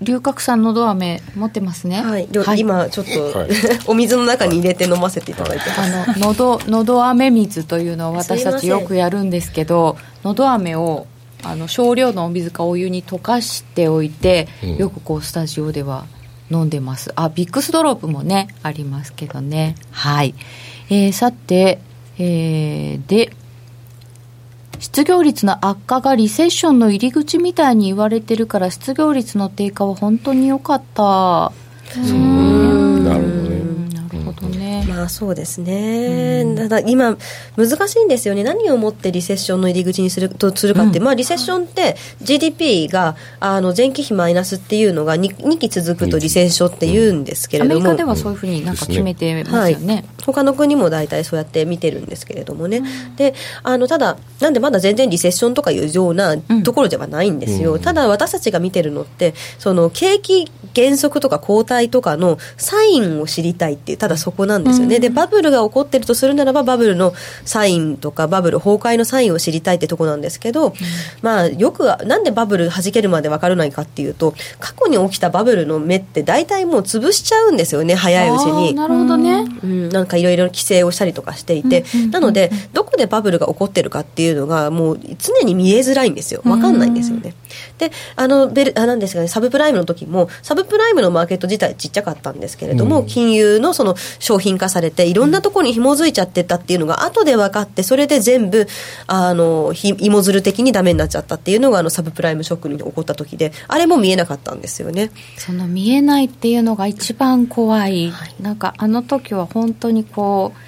龍角散のど飴持ってますね、はいはい、今ちょっと、はい、お水の中に入れて飲ませていただいてます、はい、あの、のど、のど飴水というのを私たちよくやるんですけど、のど飴をあの少量のお水かお湯に溶かしておいて、うん、よくこうスタジオでは飲んでます。あ、ビックスドロップもねありますけどね、はい、えー、さて、えー、で失業率の悪化がリセッションの入り口みたいに言われてるから、失業率の低下は本当に良かった。そう、うん、なるほどね、なるほどね、まあそうですね、うん、ただ今難しいんですよね、何をもってリセッションの入り口にするとするかって、うん、まあ、リセッションって ジーディーピー があの前期比マイナスっていうのが 2, 2期続くとリセッションって言うんですけれども、うん、アメリカではそういうふうになんか決めてますよね、はい、他の国も大体そうやって見てるんですけれどもね、うん、であのただなんでまだ全然リセッションとかいうようなところではないんですよ、うん、ただ私たちが見てるのってその景気減速とか後退とかのサインを知りたいっていうただそこなんですよね、うん、でバブルが起こってるとするならばバブルのサインとかバブル崩壊のサインを知りたいってとこなんですけど、うん、まあよくなんでバブル弾けるまで分からないかっていうと、過去に起きたバブルの目って大体もう潰しちゃうんですよね、早いうちに。なるほどね、うん、なんかいろいろ規制をしたりとかしていて、うんうんうんうん、なのでどこでバブルが起こってるかっていうのがもう常に見えづらいんですよ、分かんないんですよね。であのベルあなんですかね、サブプライムの時もサブプライムのマーケット自体ちっちゃかったんですけれども、うん、金融のその商品化されていろんなところに紐づいちゃってたっていうのが後で分かって、それで全部あの紐づる的にダメになっちゃったっていうのがあのサブプライムショックに起こった時で、あれも見えなかったんですよね。その見えないっていうのが一番怖い、はい、なんかあの時は本当にこう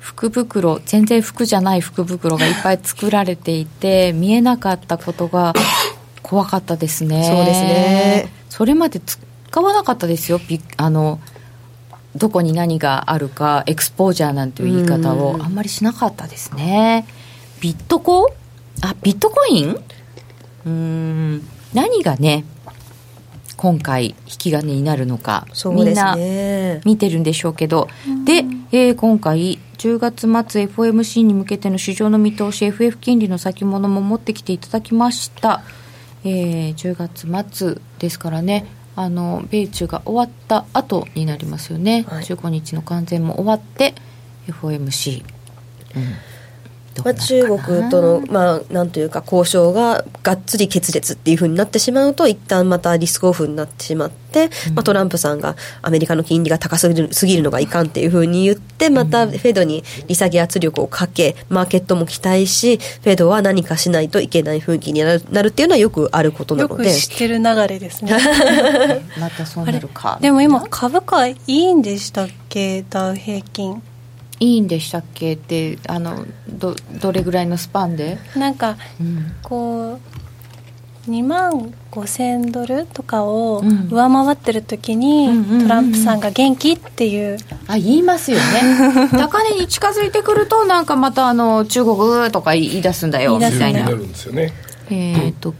福袋、全然服じゃない福袋がいっぱい作られていて見えなかったことが怖かったですね。そうですね、それまで使わなかったですよ、あのどこに何があるかエクスポージャーなんていう言い方をあんまりしなかったですね。ビットコあビットコインうーん何がね今回引き金になるのか、そうですね、みんな見てるんでしょうけど、で、えー、今回じゅうがつ末 エフオーエムシー に向けての市場の見通し エフエフ 金利の先物も持ってきていただきました、えー、じゅうがつ末ですからね、あの米中が終わった後になりますよね、はい、じゅうごにちの関税も終わって エフオーエムシー、うん、まあ、中国との、まあ、なんというか交渉ががっつり決裂っていう風になってしまうと、一旦またリスクオフになってしまって、うん、まあ、トランプさんがアメリカの金利が高すぎる、すぎるのがいかんっていう風に言ってまたフェドに利下げ圧力をかけ、マーケットも期待し、フェドは何かしないといけない雰囲気になる、なるっていうのはよくあることなので、よく知ってる流れですねまたそうなるか。でも今株価いいんでしたっけ、ダウ平均いいんでしたっけって、あの ど, どれぐらいのスパンでなんか、うん、こうにまんごせんドルとかを上回ってる時に、うん、トランプさんが元気っていう、うんうんうん、あ言いますよね高値に近づいてくるとなんかまたあの中国とか言い出すんだよみたいな、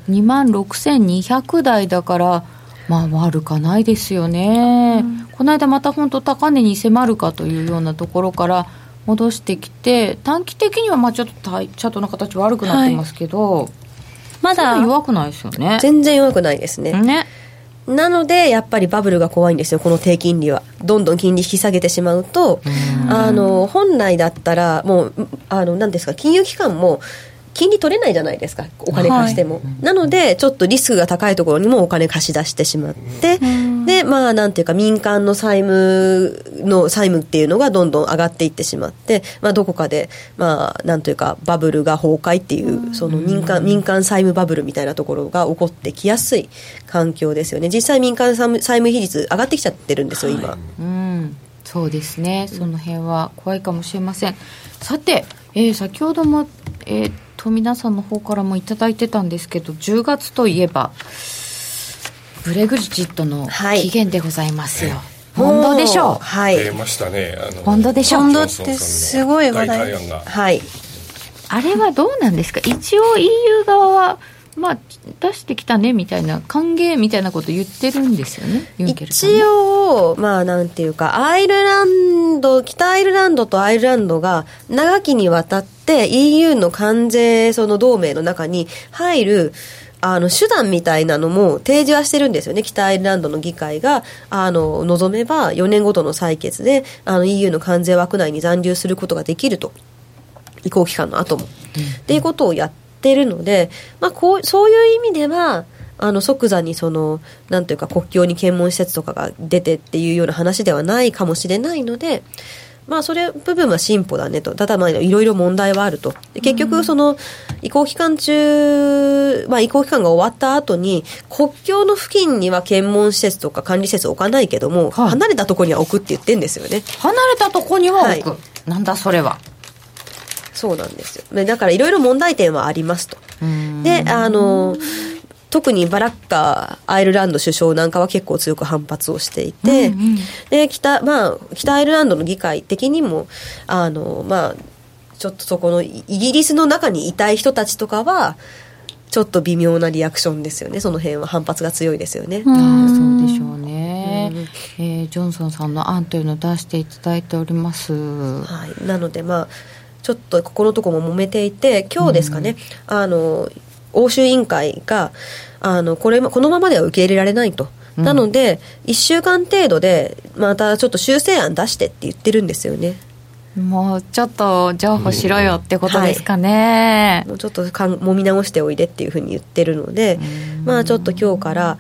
にまんろくせんにひゃくだいだからまあ悪かないですよね、うん、この間また本当高値に迫るかというようなところから戻してきて、短期的にはまあちょっとチャートの形悪くなってますけど、はい、まだ弱くないですよね、全然弱くないです ね, ねなのでやっぱりバブルが怖いんですよ、この低金利は。どんどん金利引き下げてしまうと、うん、あの本来だったらもうあの何ですか、金融機関も金利取れないじゃないですか、お金貸しても、はい、なのでちょっとリスクが高いところにもお金貸し出してしまって、うん、で、まあ、なんていうか民間の債務の債務っていうのがどんどん上がっていってしまって、まあ、どこかで、まあ、なんていうかバブルが崩壊っていうその民間、民間債務バブルみたいなところが起こってきやすい環境ですよね。実際民間債務比率上がってきちゃってるんですよ今、はい、うんそうですね、その辺は怖いかもしれません。さて、えー、先ほども、えー、と皆さんの方からもいただいてたんですけど、じゅうがつといえばブレグジットの期限でございますよ、はい、本当でしょう、はい、出ましたね。あの本当でしょう、本当ってすごい話題です、はい、あれはどうなんですか。一応 イーユー 側はまあ、出してきたねみたいな歓迎みたいなこと言ってるんですよね、ユンケルさんね。一応、まあ、なんていうかアイルランド北アイルランドとアイルランドが長きにわたって イーユー の関税その同盟の中に入るあの手段みたいなのも提示はしてるんですよね。北アイルランドの議会があの望めばよねんごとの採決であの イーユー の関税枠内に残留することができると、移行期間の後も、うん、っていうことをやっててるので、まあ、こうそういう意味ではあの即座にそのなんというか国境に検問施設とかが出てっていうような話ではないかもしれないので、まあ、それ部分は進歩だねと。ただまあいろいろ問題はあると。で結局その移行期間中、まあ、移行期間が終わった後に国境の付近には検問施設とか管理施設置かないけども、はい、離れたとこには置くって言ってるんですよね。離れたとこには置く、はい、なんだそれは。そうなんですよ。だからいろいろ問題点はありますと。で、あの特にバラッカアイルランド首相なんかは結構強く反発をしていて、うんうん、で 北、まあ、北アイルランドの議会的にもあの、まあ、ちょっとそこのイギリスの中にいたい人たちとかはちょっと微妙なリアクションですよね。その辺は反発が強いですよね。あ、そうでしょうね、うん、えー、ジョンソンさんの案というのを出していただいております、はい、なのでまあちょっとここのとこも揉めていて、今日ですかね、うん、あの欧州委員会があの これこのままでは受け入れられないと、うん、なのでいっしゅうかん程度でまたちょっと修正案出してって言ってるんですよね。もうちょっと譲歩しろよってことですかね、うん、はい、もうちょっとかん揉み直しておいでっていうふうに言ってるので、うん、まあちょっと今日から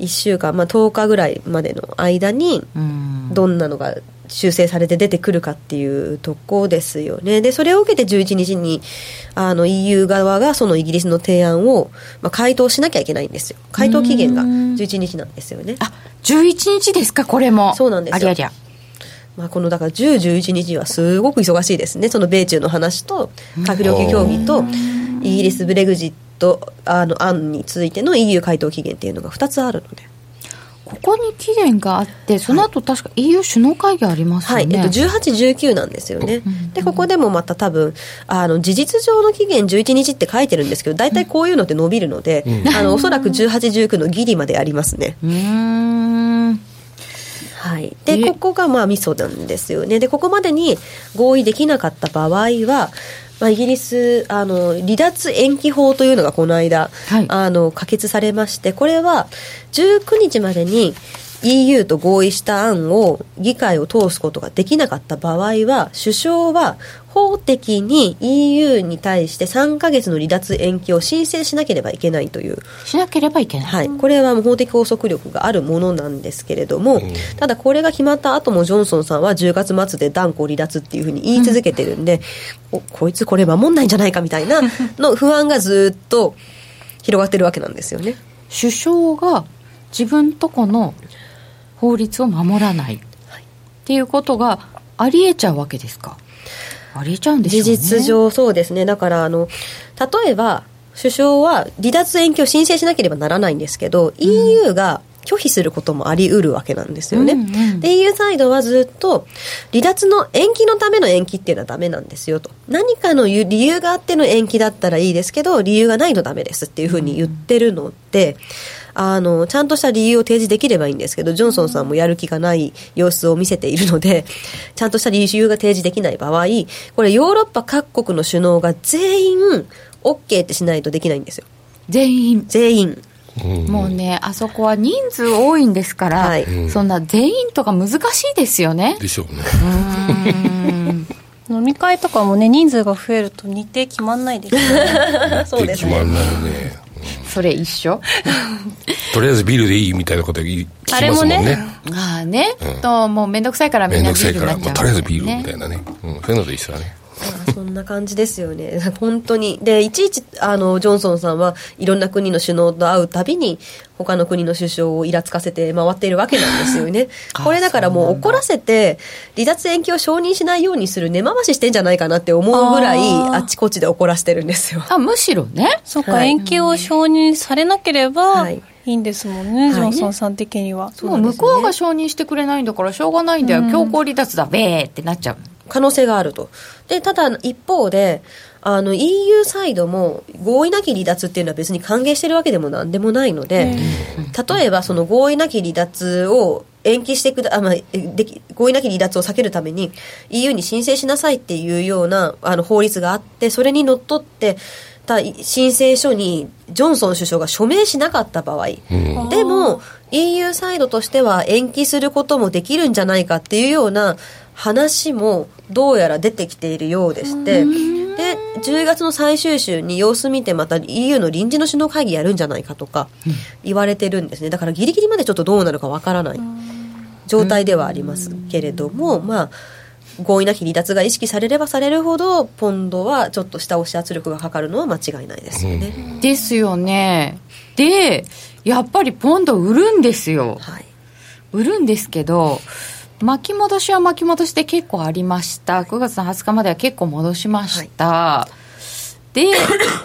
いっしゅうかん、まあ、とおかぐらいまでの間にどんなのが修正されて出てくるかっていうとこですよね。でそれを受けてじゅういちにちにあの イーユー 側がそのイギリスの提案を、まあ、回答しなきゃいけないんですよ。回答期限がじゅういちにちなんですよね。あ、じゅういちにちですか。これもそうなんですよ。ありゃりゃ、まあ、このだからじゅう、じゅういちにちはすごく忙しいですね。その米中の話と閣僚級協議とイギリスブレグジットあの案についての イーユー 回答期限っていうのがふたつあるので、ここに期限があってその後確か イーユー 首脳会議ありますよね、はい、えっと、じゅうはち、じゅうきゅうなんですよね。でここでもまた多分あの事実上の期限じゅういちにちって書いてるんですけど、大体こういうのって伸びるので、うん、あのおそらくじゅうはち、じゅうきゅうのギリまでありますね。うーん、はい、でここがまあミソなんですよね。でここまでに合意できなかった場合は、まあ、イギリスあの離脱延期法というのがこの間、はい、あの可決されまして、これはじゅうくにちまでに イーユー と合意した案を議会を通すことができなかった場合は、首相は法的に イーユー に対してさんかげつの離脱延期を申請しなければいけないという、しなければいけない、はい、これは法的拘束力があるものなんですけれども、うん、ただこれが決まった後もジョンソンさんはじゅうがつ末で断固離脱っていうふうに言い続けてるんで、うん、こいつこれ守んないんじゃないかみたいなの不安がずっと広がってるわけなんですよね。首相が自分とこの法律を守らないっていうことがありえちゃうわけですか。ありえちゃうんでしょうね、事実上。そうですね。だからあの例えば首相は離脱延期を申請しなければならないんですけど、うん、イーユー が拒否することもあり得るわけなんですよね、うんうん、で イーユー サイドはずっと離脱の延期のための延期っていうのはダメなんですよと、何かの理由があっての延期だったらいいですけど理由がないとダメですっていうふうに言ってるので、うん、あのちゃんとした理由を提示できればいいんですけど、ジョンソンさんもやる気がない様子を見せているので、ちゃんとした理由が提示できない場合、これヨーロッパ各国の首脳が全員 OK ってしないとできないんですよ。全員全員もうね、あそこは人数多いんですから、はい、そんな全員とか難しいですよね。でしょうね。うーん飲み会とかもね、人数が増えると日程決まんないですよね。そうですね。決まんないね。それ一緒とりあえずビールでいいみたいなこと聞きますもんね。あれもね、ああね、うん、ともうめんどくさいからみんなビールになっちゃう、ね、めんどくさいから、まあ、とりあえずビールみたいなね、うん、そういうのと一緒だねそんな感じですよね本当に。でいちいちあのジョンソンさんはいろんな国の首脳と会うたびに他の国の首相をイラつかせて回っているわけなんですよねこれだからもう怒らせて離脱延期を承認しないようにする根回ししてんじゃないかなって思うぐらい あ, あっちこっちで怒らせてるんですよ。あ、むしろね、そうか、はい、延期を承認されなければ、はい、いいんですもんね、はい、ジョンソンさん的には。そう、ね、もう向こうが承認してくれないんだからしょうがないんだよ、うん、強行離脱だべーってなっちゃう可能性があると。でただ一方であの イーユー サイドも合意なき離脱っていうのは別に歓迎してるわけでもなんでもないので、例えばその合意なき離脱を延期してくだ、あ、まあ、でき合意なき離脱を避けるために イーユー に申請しなさいっていうようなあの法律があって、それにのっとって申請書にジョンソン首相が署名しなかった場合、うん、でも イーユー サイドとしては延期することもできるんじゃないかっていうような話もどうやら出てきているようでして、うん、でじゅうがつの最終週に様子見てまた イーユー の臨時の首脳会議やるんじゃないかとか言われてるんですね。だからギリギリまでちょっとどうなるかわからない状態ではありますけれども、うん、まあ合意なき離脱が意識されればされるほどポンドはちょっと下押し圧力がかかるのは間違いないですよね、うん、ですよね。でやっぱりポンド売るんですよ、はい、売るんですけど巻き戻しは巻き戻しで結構ありました。くがつのはつかまでは結構戻しました、はい、で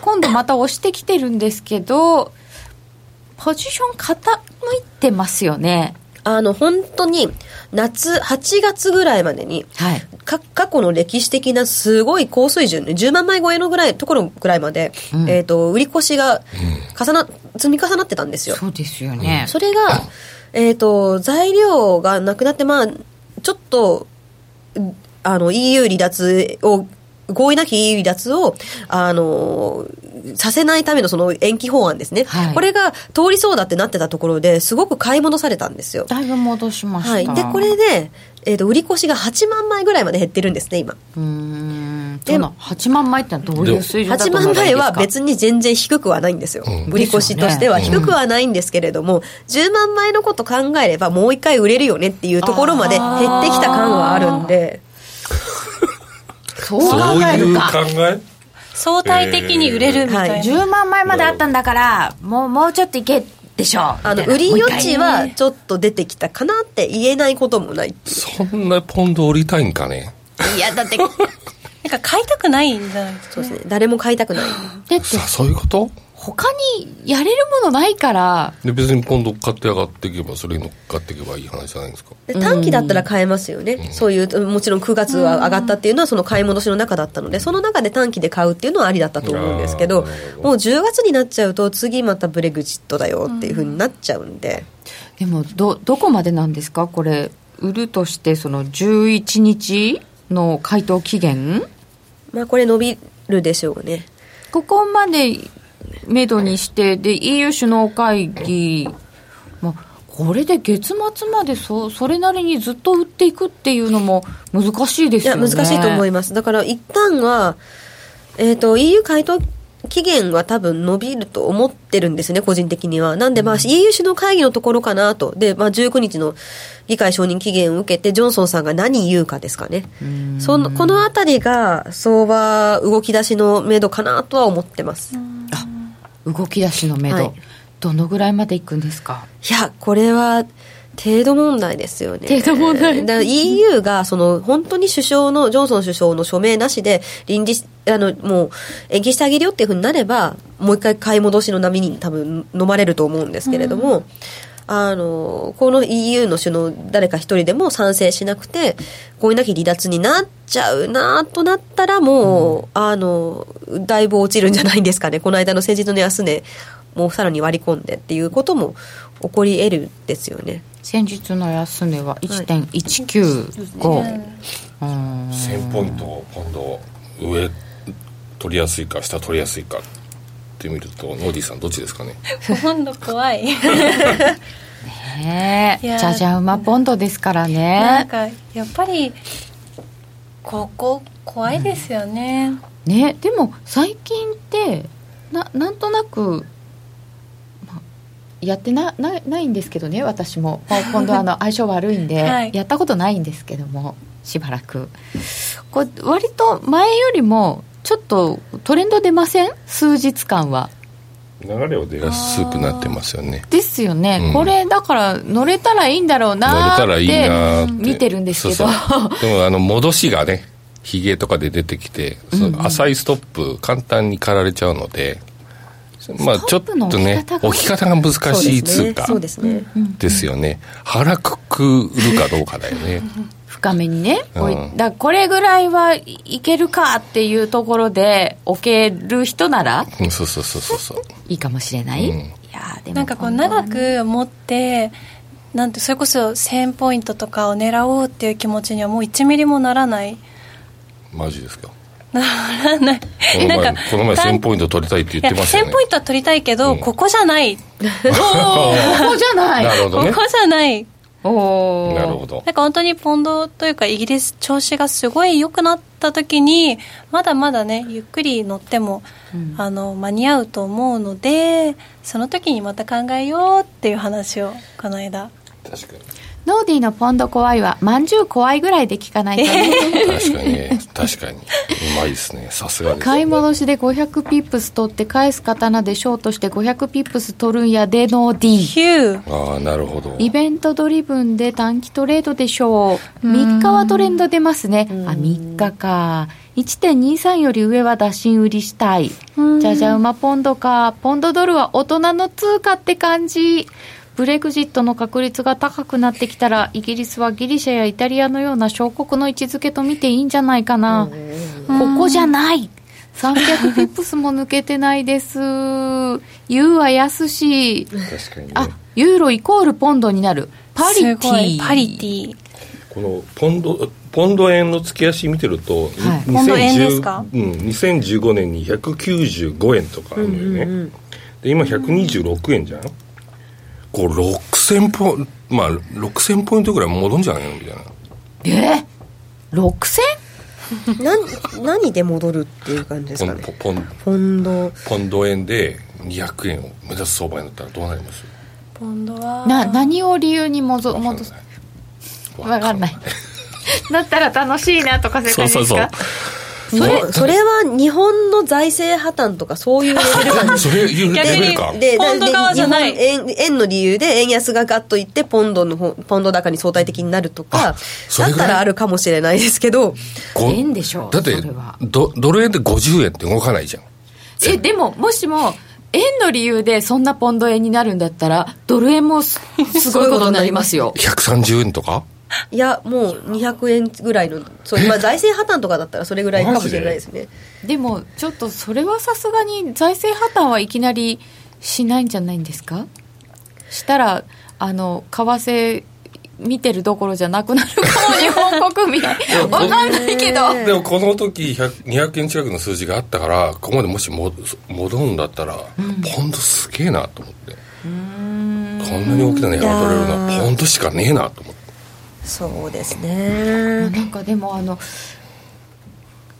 今度また押してきてるんですけどポジション傾いてますよね。あの本当に夏はちがつぐらいまでに、はい、過去の歴史的なすごい高水準じゅうまん枚超えのぐらいところぐらいまで、うん、えーと、売り越しが重な、積み重なってたんですよ。そうですよね。それが、えーと、材料がなくなって、まあ、ちょっとあの イーユー 離脱を合意なき イーユー 離脱をあのさせないためのその延期法案ですね、はい、これが通りそうだってなってたところですごく買い戻されたんですよ。だいぶ戻しました、はい、でこれで、えー、と売り越しがはちまん枚ぐらいまで減ってるんですね今。うーん、でもはちまん枚ってのはどういう水準だと思えばいいですか。はちまん枚は別に全然低くはないんですよ、うん、売り越しとしては低くはないんですけれども、うん、じゅうまん枚のこと考えればもう一回売れるよねっていうところまで減ってきた感はあるんでそう考えるか、そういう考え相対的に売れるみたいな、えーはい、じゅうまん枚まであったんだからもう、 もうちょっといけでしょう。あの売り余地はちょっと出てきたかなって言えないこともない。そんなポンド売りたいんかね。いやだってなんか買いたくないんじゃないですか、ね、そうですね、誰も買いたくないだって。そういうこと、他にやれるものないから。で別にポンド買って上がっていけばそれに乗っかっていけばいい話じゃないんですか。短期だったら買えますよね、うん、そういう、もちろんくがつは上がったっていうのはその買い戻しの中だったので、その中で短期で買うっていうのはありだったと思うんですけど、もうじゅうがつになっちゃうと次またブレグジットだよっていう風になっちゃうんで、うん、でも ど, どこまでなんですかこれ売るとして。そのじゅういちにちの回答期限、まあ、これ伸びるでしょうね。ここまでめどにしてで イーユー 首脳会議、まあ、これで月末まで そ, それなりにずっと売っていくっていうのも難しいですよね。いや難しいと思います。だから一旦は、えー、と イーユー 回答期限は多分伸びると思ってるんですね個人的には。なんで、まあ、イーユー 首脳会議のところかなと。で、まあ、じゅうくにちの議会承認期限を受けてジョンソンさんが何言うかですかね。そのこのあたりが相場動き出しのめどかなとは思ってます。あ、動き出しのめど、はい、どのぐらいまでいくんですか。いやこれは程度問題ですよね。程度問題だ イーユー がその本当に首相のジョンソン首相の署名なしで臨時あのもう延期してあげるよっていう風になればもう一回買い戻しの波に多分飲まれると思うんですけれども、うん、あのこの イーユー の首脳誰か一人でも賛成しなくて合意なき離脱になっちゃうなとなったらもう、うん、あのだいぶ落ちるんじゃないんですかね。この間の先日の安値もうさらに割り込んでっていうことも起こり得るですよね。先日の安値は いちてんいちきゅうご、はい、うん、せんポイント今度上取りやすいか下取りやすいかって見るとノーディさんどっちですかね。ポンド怖いねえ、じゃじゃ馬ポンドですからね。なんかやっぱりここ怖いですよね、うん、ね。でも最近って な, なんとなくやってな な, ないんですけどね、私も今度あの相性悪いんで、はい、やったことないんですけども、しばらくこれ割と前よりもちょっとトレンド出ません？数日間は流れを出やすくなってますよね。ですよね、うん、これだから乗れたらいいんだろうなって見てるんですけど、そうそうでもあの戻しがね、ヒゲとかで出てきて、うんうん、浅いストップ簡単に刈られちゃうので、まあ、ちょっとね置き方が難しい通貨ですよね。腹くくるかどうかだよね深めにね、うん、だこれぐらいはいけるかっていうところで置ける人ならそうそうそうそういいかもしれない、うん、いやでもなんかこう長く持ってなんてそれこそせんポイントとかを狙おうっていう気持ちにはもういちミリもならない。マジですか？ならない。なんかこの前せんポイント取りたいって言ってましたよね。せんポイントは取りたいけど、うん、ここじゃない。おーここじゃない。なるほどね、ここじゃない。おーなるほど。なんか本当にポンドというかイギリス調子がすごい良くなった時にまだまだねゆっくり乗っても、うん、あの間に合うと思うので、その時にまた考えようっていう話をこの間。確かに。ノーディーのポンド怖いはまんじゅう怖いぐらいで聞かないとね確かに確かにうまいですね、さすがです、ね、買い戻しでごひゃくピップス取って返す刀でショートしてごひゃくピップス取るんやでノーディーヒュー。ああなるほど。イベントドリブンで短期トレードでしょう。みっかはトレンド出ますね。あみっかか。 いってんにさん より上は打診売りしたい。じゃじゃ馬ポンドか。ポンドドルは大人の通貨って感じ。ブレグジットの確率が高くなってきたらイギリスはギリシャやイタリアのような小国の位置づけと見ていいんじゃないかな。ここじゃない。さんびゃくピップスも抜けてないですユーは安し。確かに、ね、あユーロイコールポンドになるパリティ。すごいパリティ。このポンドポンド円の付け足見てると、はい、ポンド円ですか、うん、にせんじゅうごねんにひゃくきゅうじゅうごえんとかあるのよね、うんうんうん、で今ひゃくにじゅうろくえんじゃん。こう6000ポイ、まあ、6000ポイントぐらい戻んじゃないのみたいな。えー、ろくせん 何, 何で戻るっていう感じですかね。ポン、ポン、ポンドポンド円でにひゃくえんを目指す相場になったらどうなります？ポンドはな何を理由に戻す分かんないだったら楽しいなとか正解ですか？そうそうそうそ れ, それは日本の財政破綻とかそういうレベルなんです。逆にポンド側じゃない円, 円の理由で円安がガッといってポンドのポンド高に相対的になるとかだったらあるかもしれないですけど、円でしょ。だってドル円でごじゅうえんって動かないじゃん。えでももしも円の理由でそんなポンド円になるんだったらドル円も す, すごいことになりますよひゃくさんじゅうえんとか。いやもうにひゃくえんぐらいのそう今財政破綻とかだったらそれぐらいかもしれないですね。でもちょっとそれはさすがに財政破綻はいきなりしないんじゃないんですか。したらあの為替見てるどころじゃなくなるかも日本国民分かんないけど、えー、でもこの時にひゃくえん近くの数字があったからここまでもし戻るんだったら、うん、ポンドすげえなと思って、うーんこんなに大きな値が取れるのはポンドしかねえなと思って。そうですね。なんかでもあの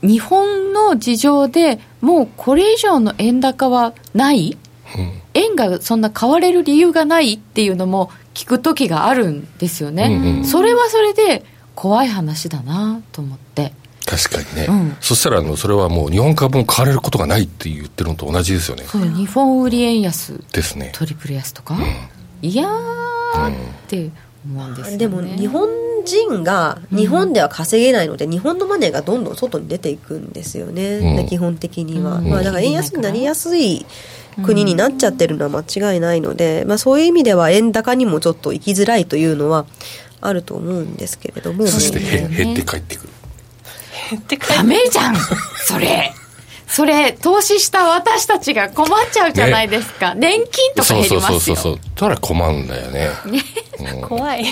日本の事情でもうこれ以上の円高はない、うん、円がそんな買われる理由がないっていうのも聞く時があるんですよね、うんうん、それはそれで怖い話だなと思って。確かにね、うん、そしたらあのそれはもう日本株も買われることがないって言ってるのと同じですよね。そう、日本売り円安ですね。トリプル安とか、うん、いやーって、うんもんですね。でも日本人が日本では稼げないので、うん、日本のマネーがどんどん外に出ていくんですよね、うん、で基本的には、うんまあ、だから円安になりやすい国になっちゃってるのは間違いないので、うんまあ、そういう意味では円高にもちょっと行きづらいというのはあると思うんですけれども、そして減って帰ってくる。減って帰ってくる。ダメじゃんそれそれ投資した私たちが困っちゃうじゃないですか、ね、年金とか減りますよ。そうそうそうそうだから困るんだよね怖い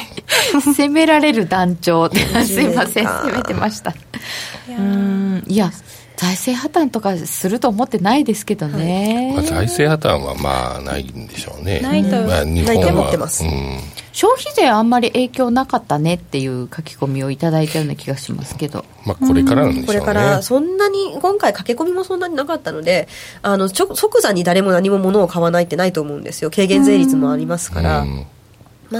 責められる団長すいません責めてました。いやー、うんいや財政破綻とかすると思ってないですけどね、はい、まあ、財政破綻はまあないんでしょうね。ないと、まあ、日本はないと思ってます、うん、消費税あんまり影響なかったねっていう書き込みをいただいたような気がしますけど、まあ、これからなんでしょうね、うん、これからそんなに今回駆け込みもそんなになかったので、あのちょ即座に誰も何も物を買わないってないと思うんですよ。軽減税率もありますから、うんうん、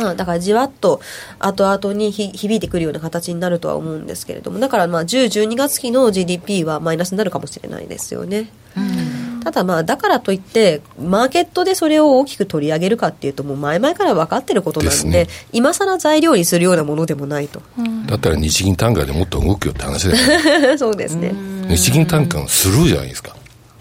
まあ、だからじわっと後々にひ響いてくるような形になるとは思うんですけれども、だからまあじゅう、じゅうにがつ期の ジーディーピー はマイナスになるかもしれないですよね。うん、ただまあだからといってマーケットでそれを大きく取り上げるかっていうと、もう前々から分かってることなんで、ね、今更材料にするようなものでもないと。うん、だったら日銀単価でもっと動くよって話だよね。そうですね。日銀単価のスルーじゃないですか。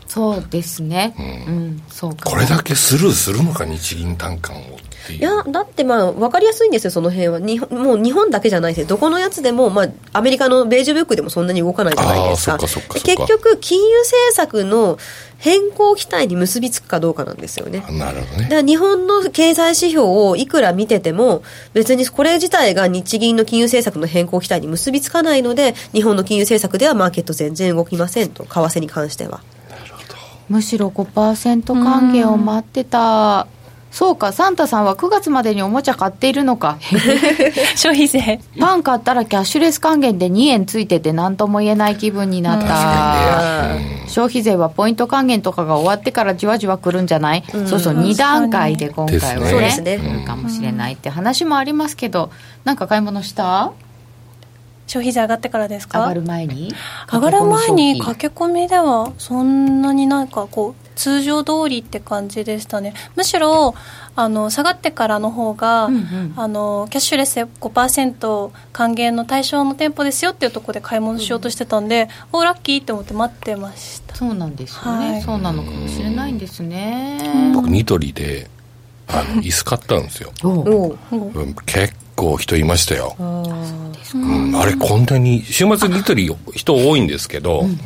そうですね、うんうん、そうか、これだけスルーするのか日銀短観をっていう。いやだってまあ分かりやすいんですよ、その辺は。にもう日本だけじゃないですよ、どこのやつでも、まあ、アメリカのベージュブックでもそんなに動かないじゃないですか。結局金融政策の変更期待に結びつくかどうかなんですよね。なるほどね。だから日本の経済指標をいくら見てても別にこれ自体が日銀の金融政策の変更期待に結びつかないので、日本の金融政策ではマーケット全然動きませんと、為替に関しては。むしろ ごパーセント 還元を待ってた。そうか、サンタさんはくがつまでにおもちゃ買っているのか。消費税パン買ったらキャッシュレス還元でにえんついてて何とも言えない気分になった、うん、消費税はポイント還元とかが終わってからじわじわ来るんじゃない、うん、そうそう、にだんかいで今回は ね, そうですね、来るかもしれないって話もありますけど、なんか買い物した？消費税上がってからですか？上がる前に上がる前に駆け込みではそんなになんかこう通常通りって感じでしたね。むしろあの下がってからの方が、うんうん、あのキャッシュレス ごパーセント 還元の対象の店舗ですよっていうところで買い物しようとしてたんで、うん、おラッキーって思って待ってました。そうなんですよね、はい、そうなのかもしれないんですね。僕ニトリであの椅子買ったんですよ。おう結構人いましたよ。あ、そうですか、うん、あれこんなに週末ニトリ人多いんですけど、うんうんうん、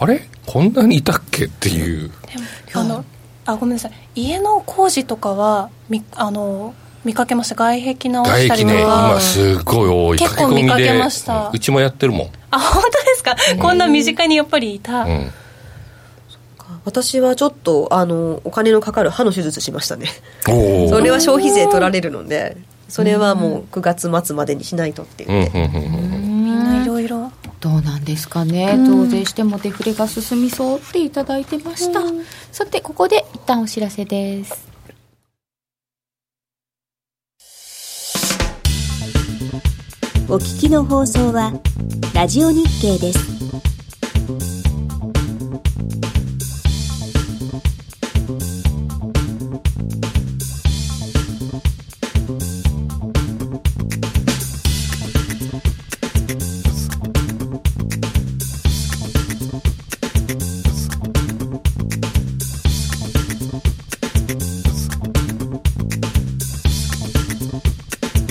あれこんなにいたっけっていう。でもあのあごめんなさい、家の工事とかはみあの見かけました。外壁直したりとか、外壁ね、今すごい多い。結構見かけました。うちもやってるもん。あ、本当ですか、うん、こんな身近にやっぱりいた、うんうん。私はちょっとあのお金のかかる歯の手術しましたね。おそれは消費税取られるので、それはもうくがつ末までにしないとって言って、みんないろいろどうなんですかね。増税してもデフレが進みそうっていただいてました。さてここで一旦お知らせです。お聞きの放送はラジオ日経です。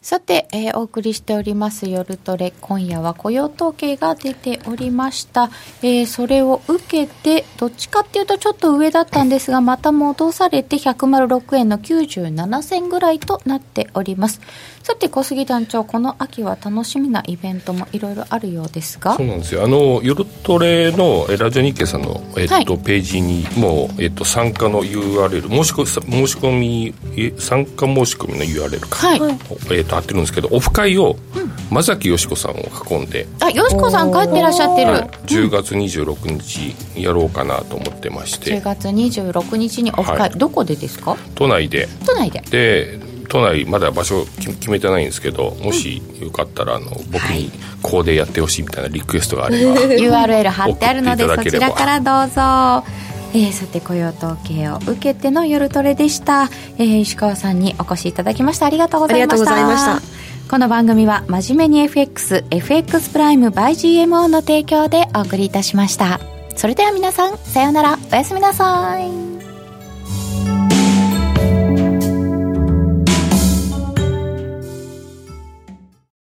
さて、えー、お送りしております夜トレ、今夜は雇用統計が出ておりました、えー、それを受けてどっちかっていうとちょっと上だったんですが、また戻されてひゃくろくえんのきゅうじゅうななせんぐらいとなっております。さて小杉団長、この秋は楽しみなイベントもいろいろあるようですが。そうなんですよ、あの夜トレのラジオ日経さんの、えっとはい、ページにもう、えっと、参加の ユーアールエル 申し込み参加申し込みの ユーアールエル か、はい、えっとってるんですけど、オフ会を間崎よしこさんを囲んで、うん、あ、よしこさん帰ってらっしゃってる、はい、じゅうがつにじゅうろくにちやろうかなと思ってまして、うん、じゅうがつにじゅうろくにちにオフ会、はい、どこでですか？都内で、都内で、で都内まだ場所決めてないんですけど、もしよかったらあの、うん、僕にここでやってほしいみたいなリクエストがあれば、はい、ユーアールエル 貼ってあるのでそちらからどうぞ。えー、さて雇用統計を受けての夜トレでした、えー、石川さんにお越しいただきました。ありがとうございました。ありがとうございました。この番組は真面目に エフエックス、エフエックス プライム by ジーエムオー の提供でお送りいたしました。それでは皆さん、さようなら、おやすみなさい。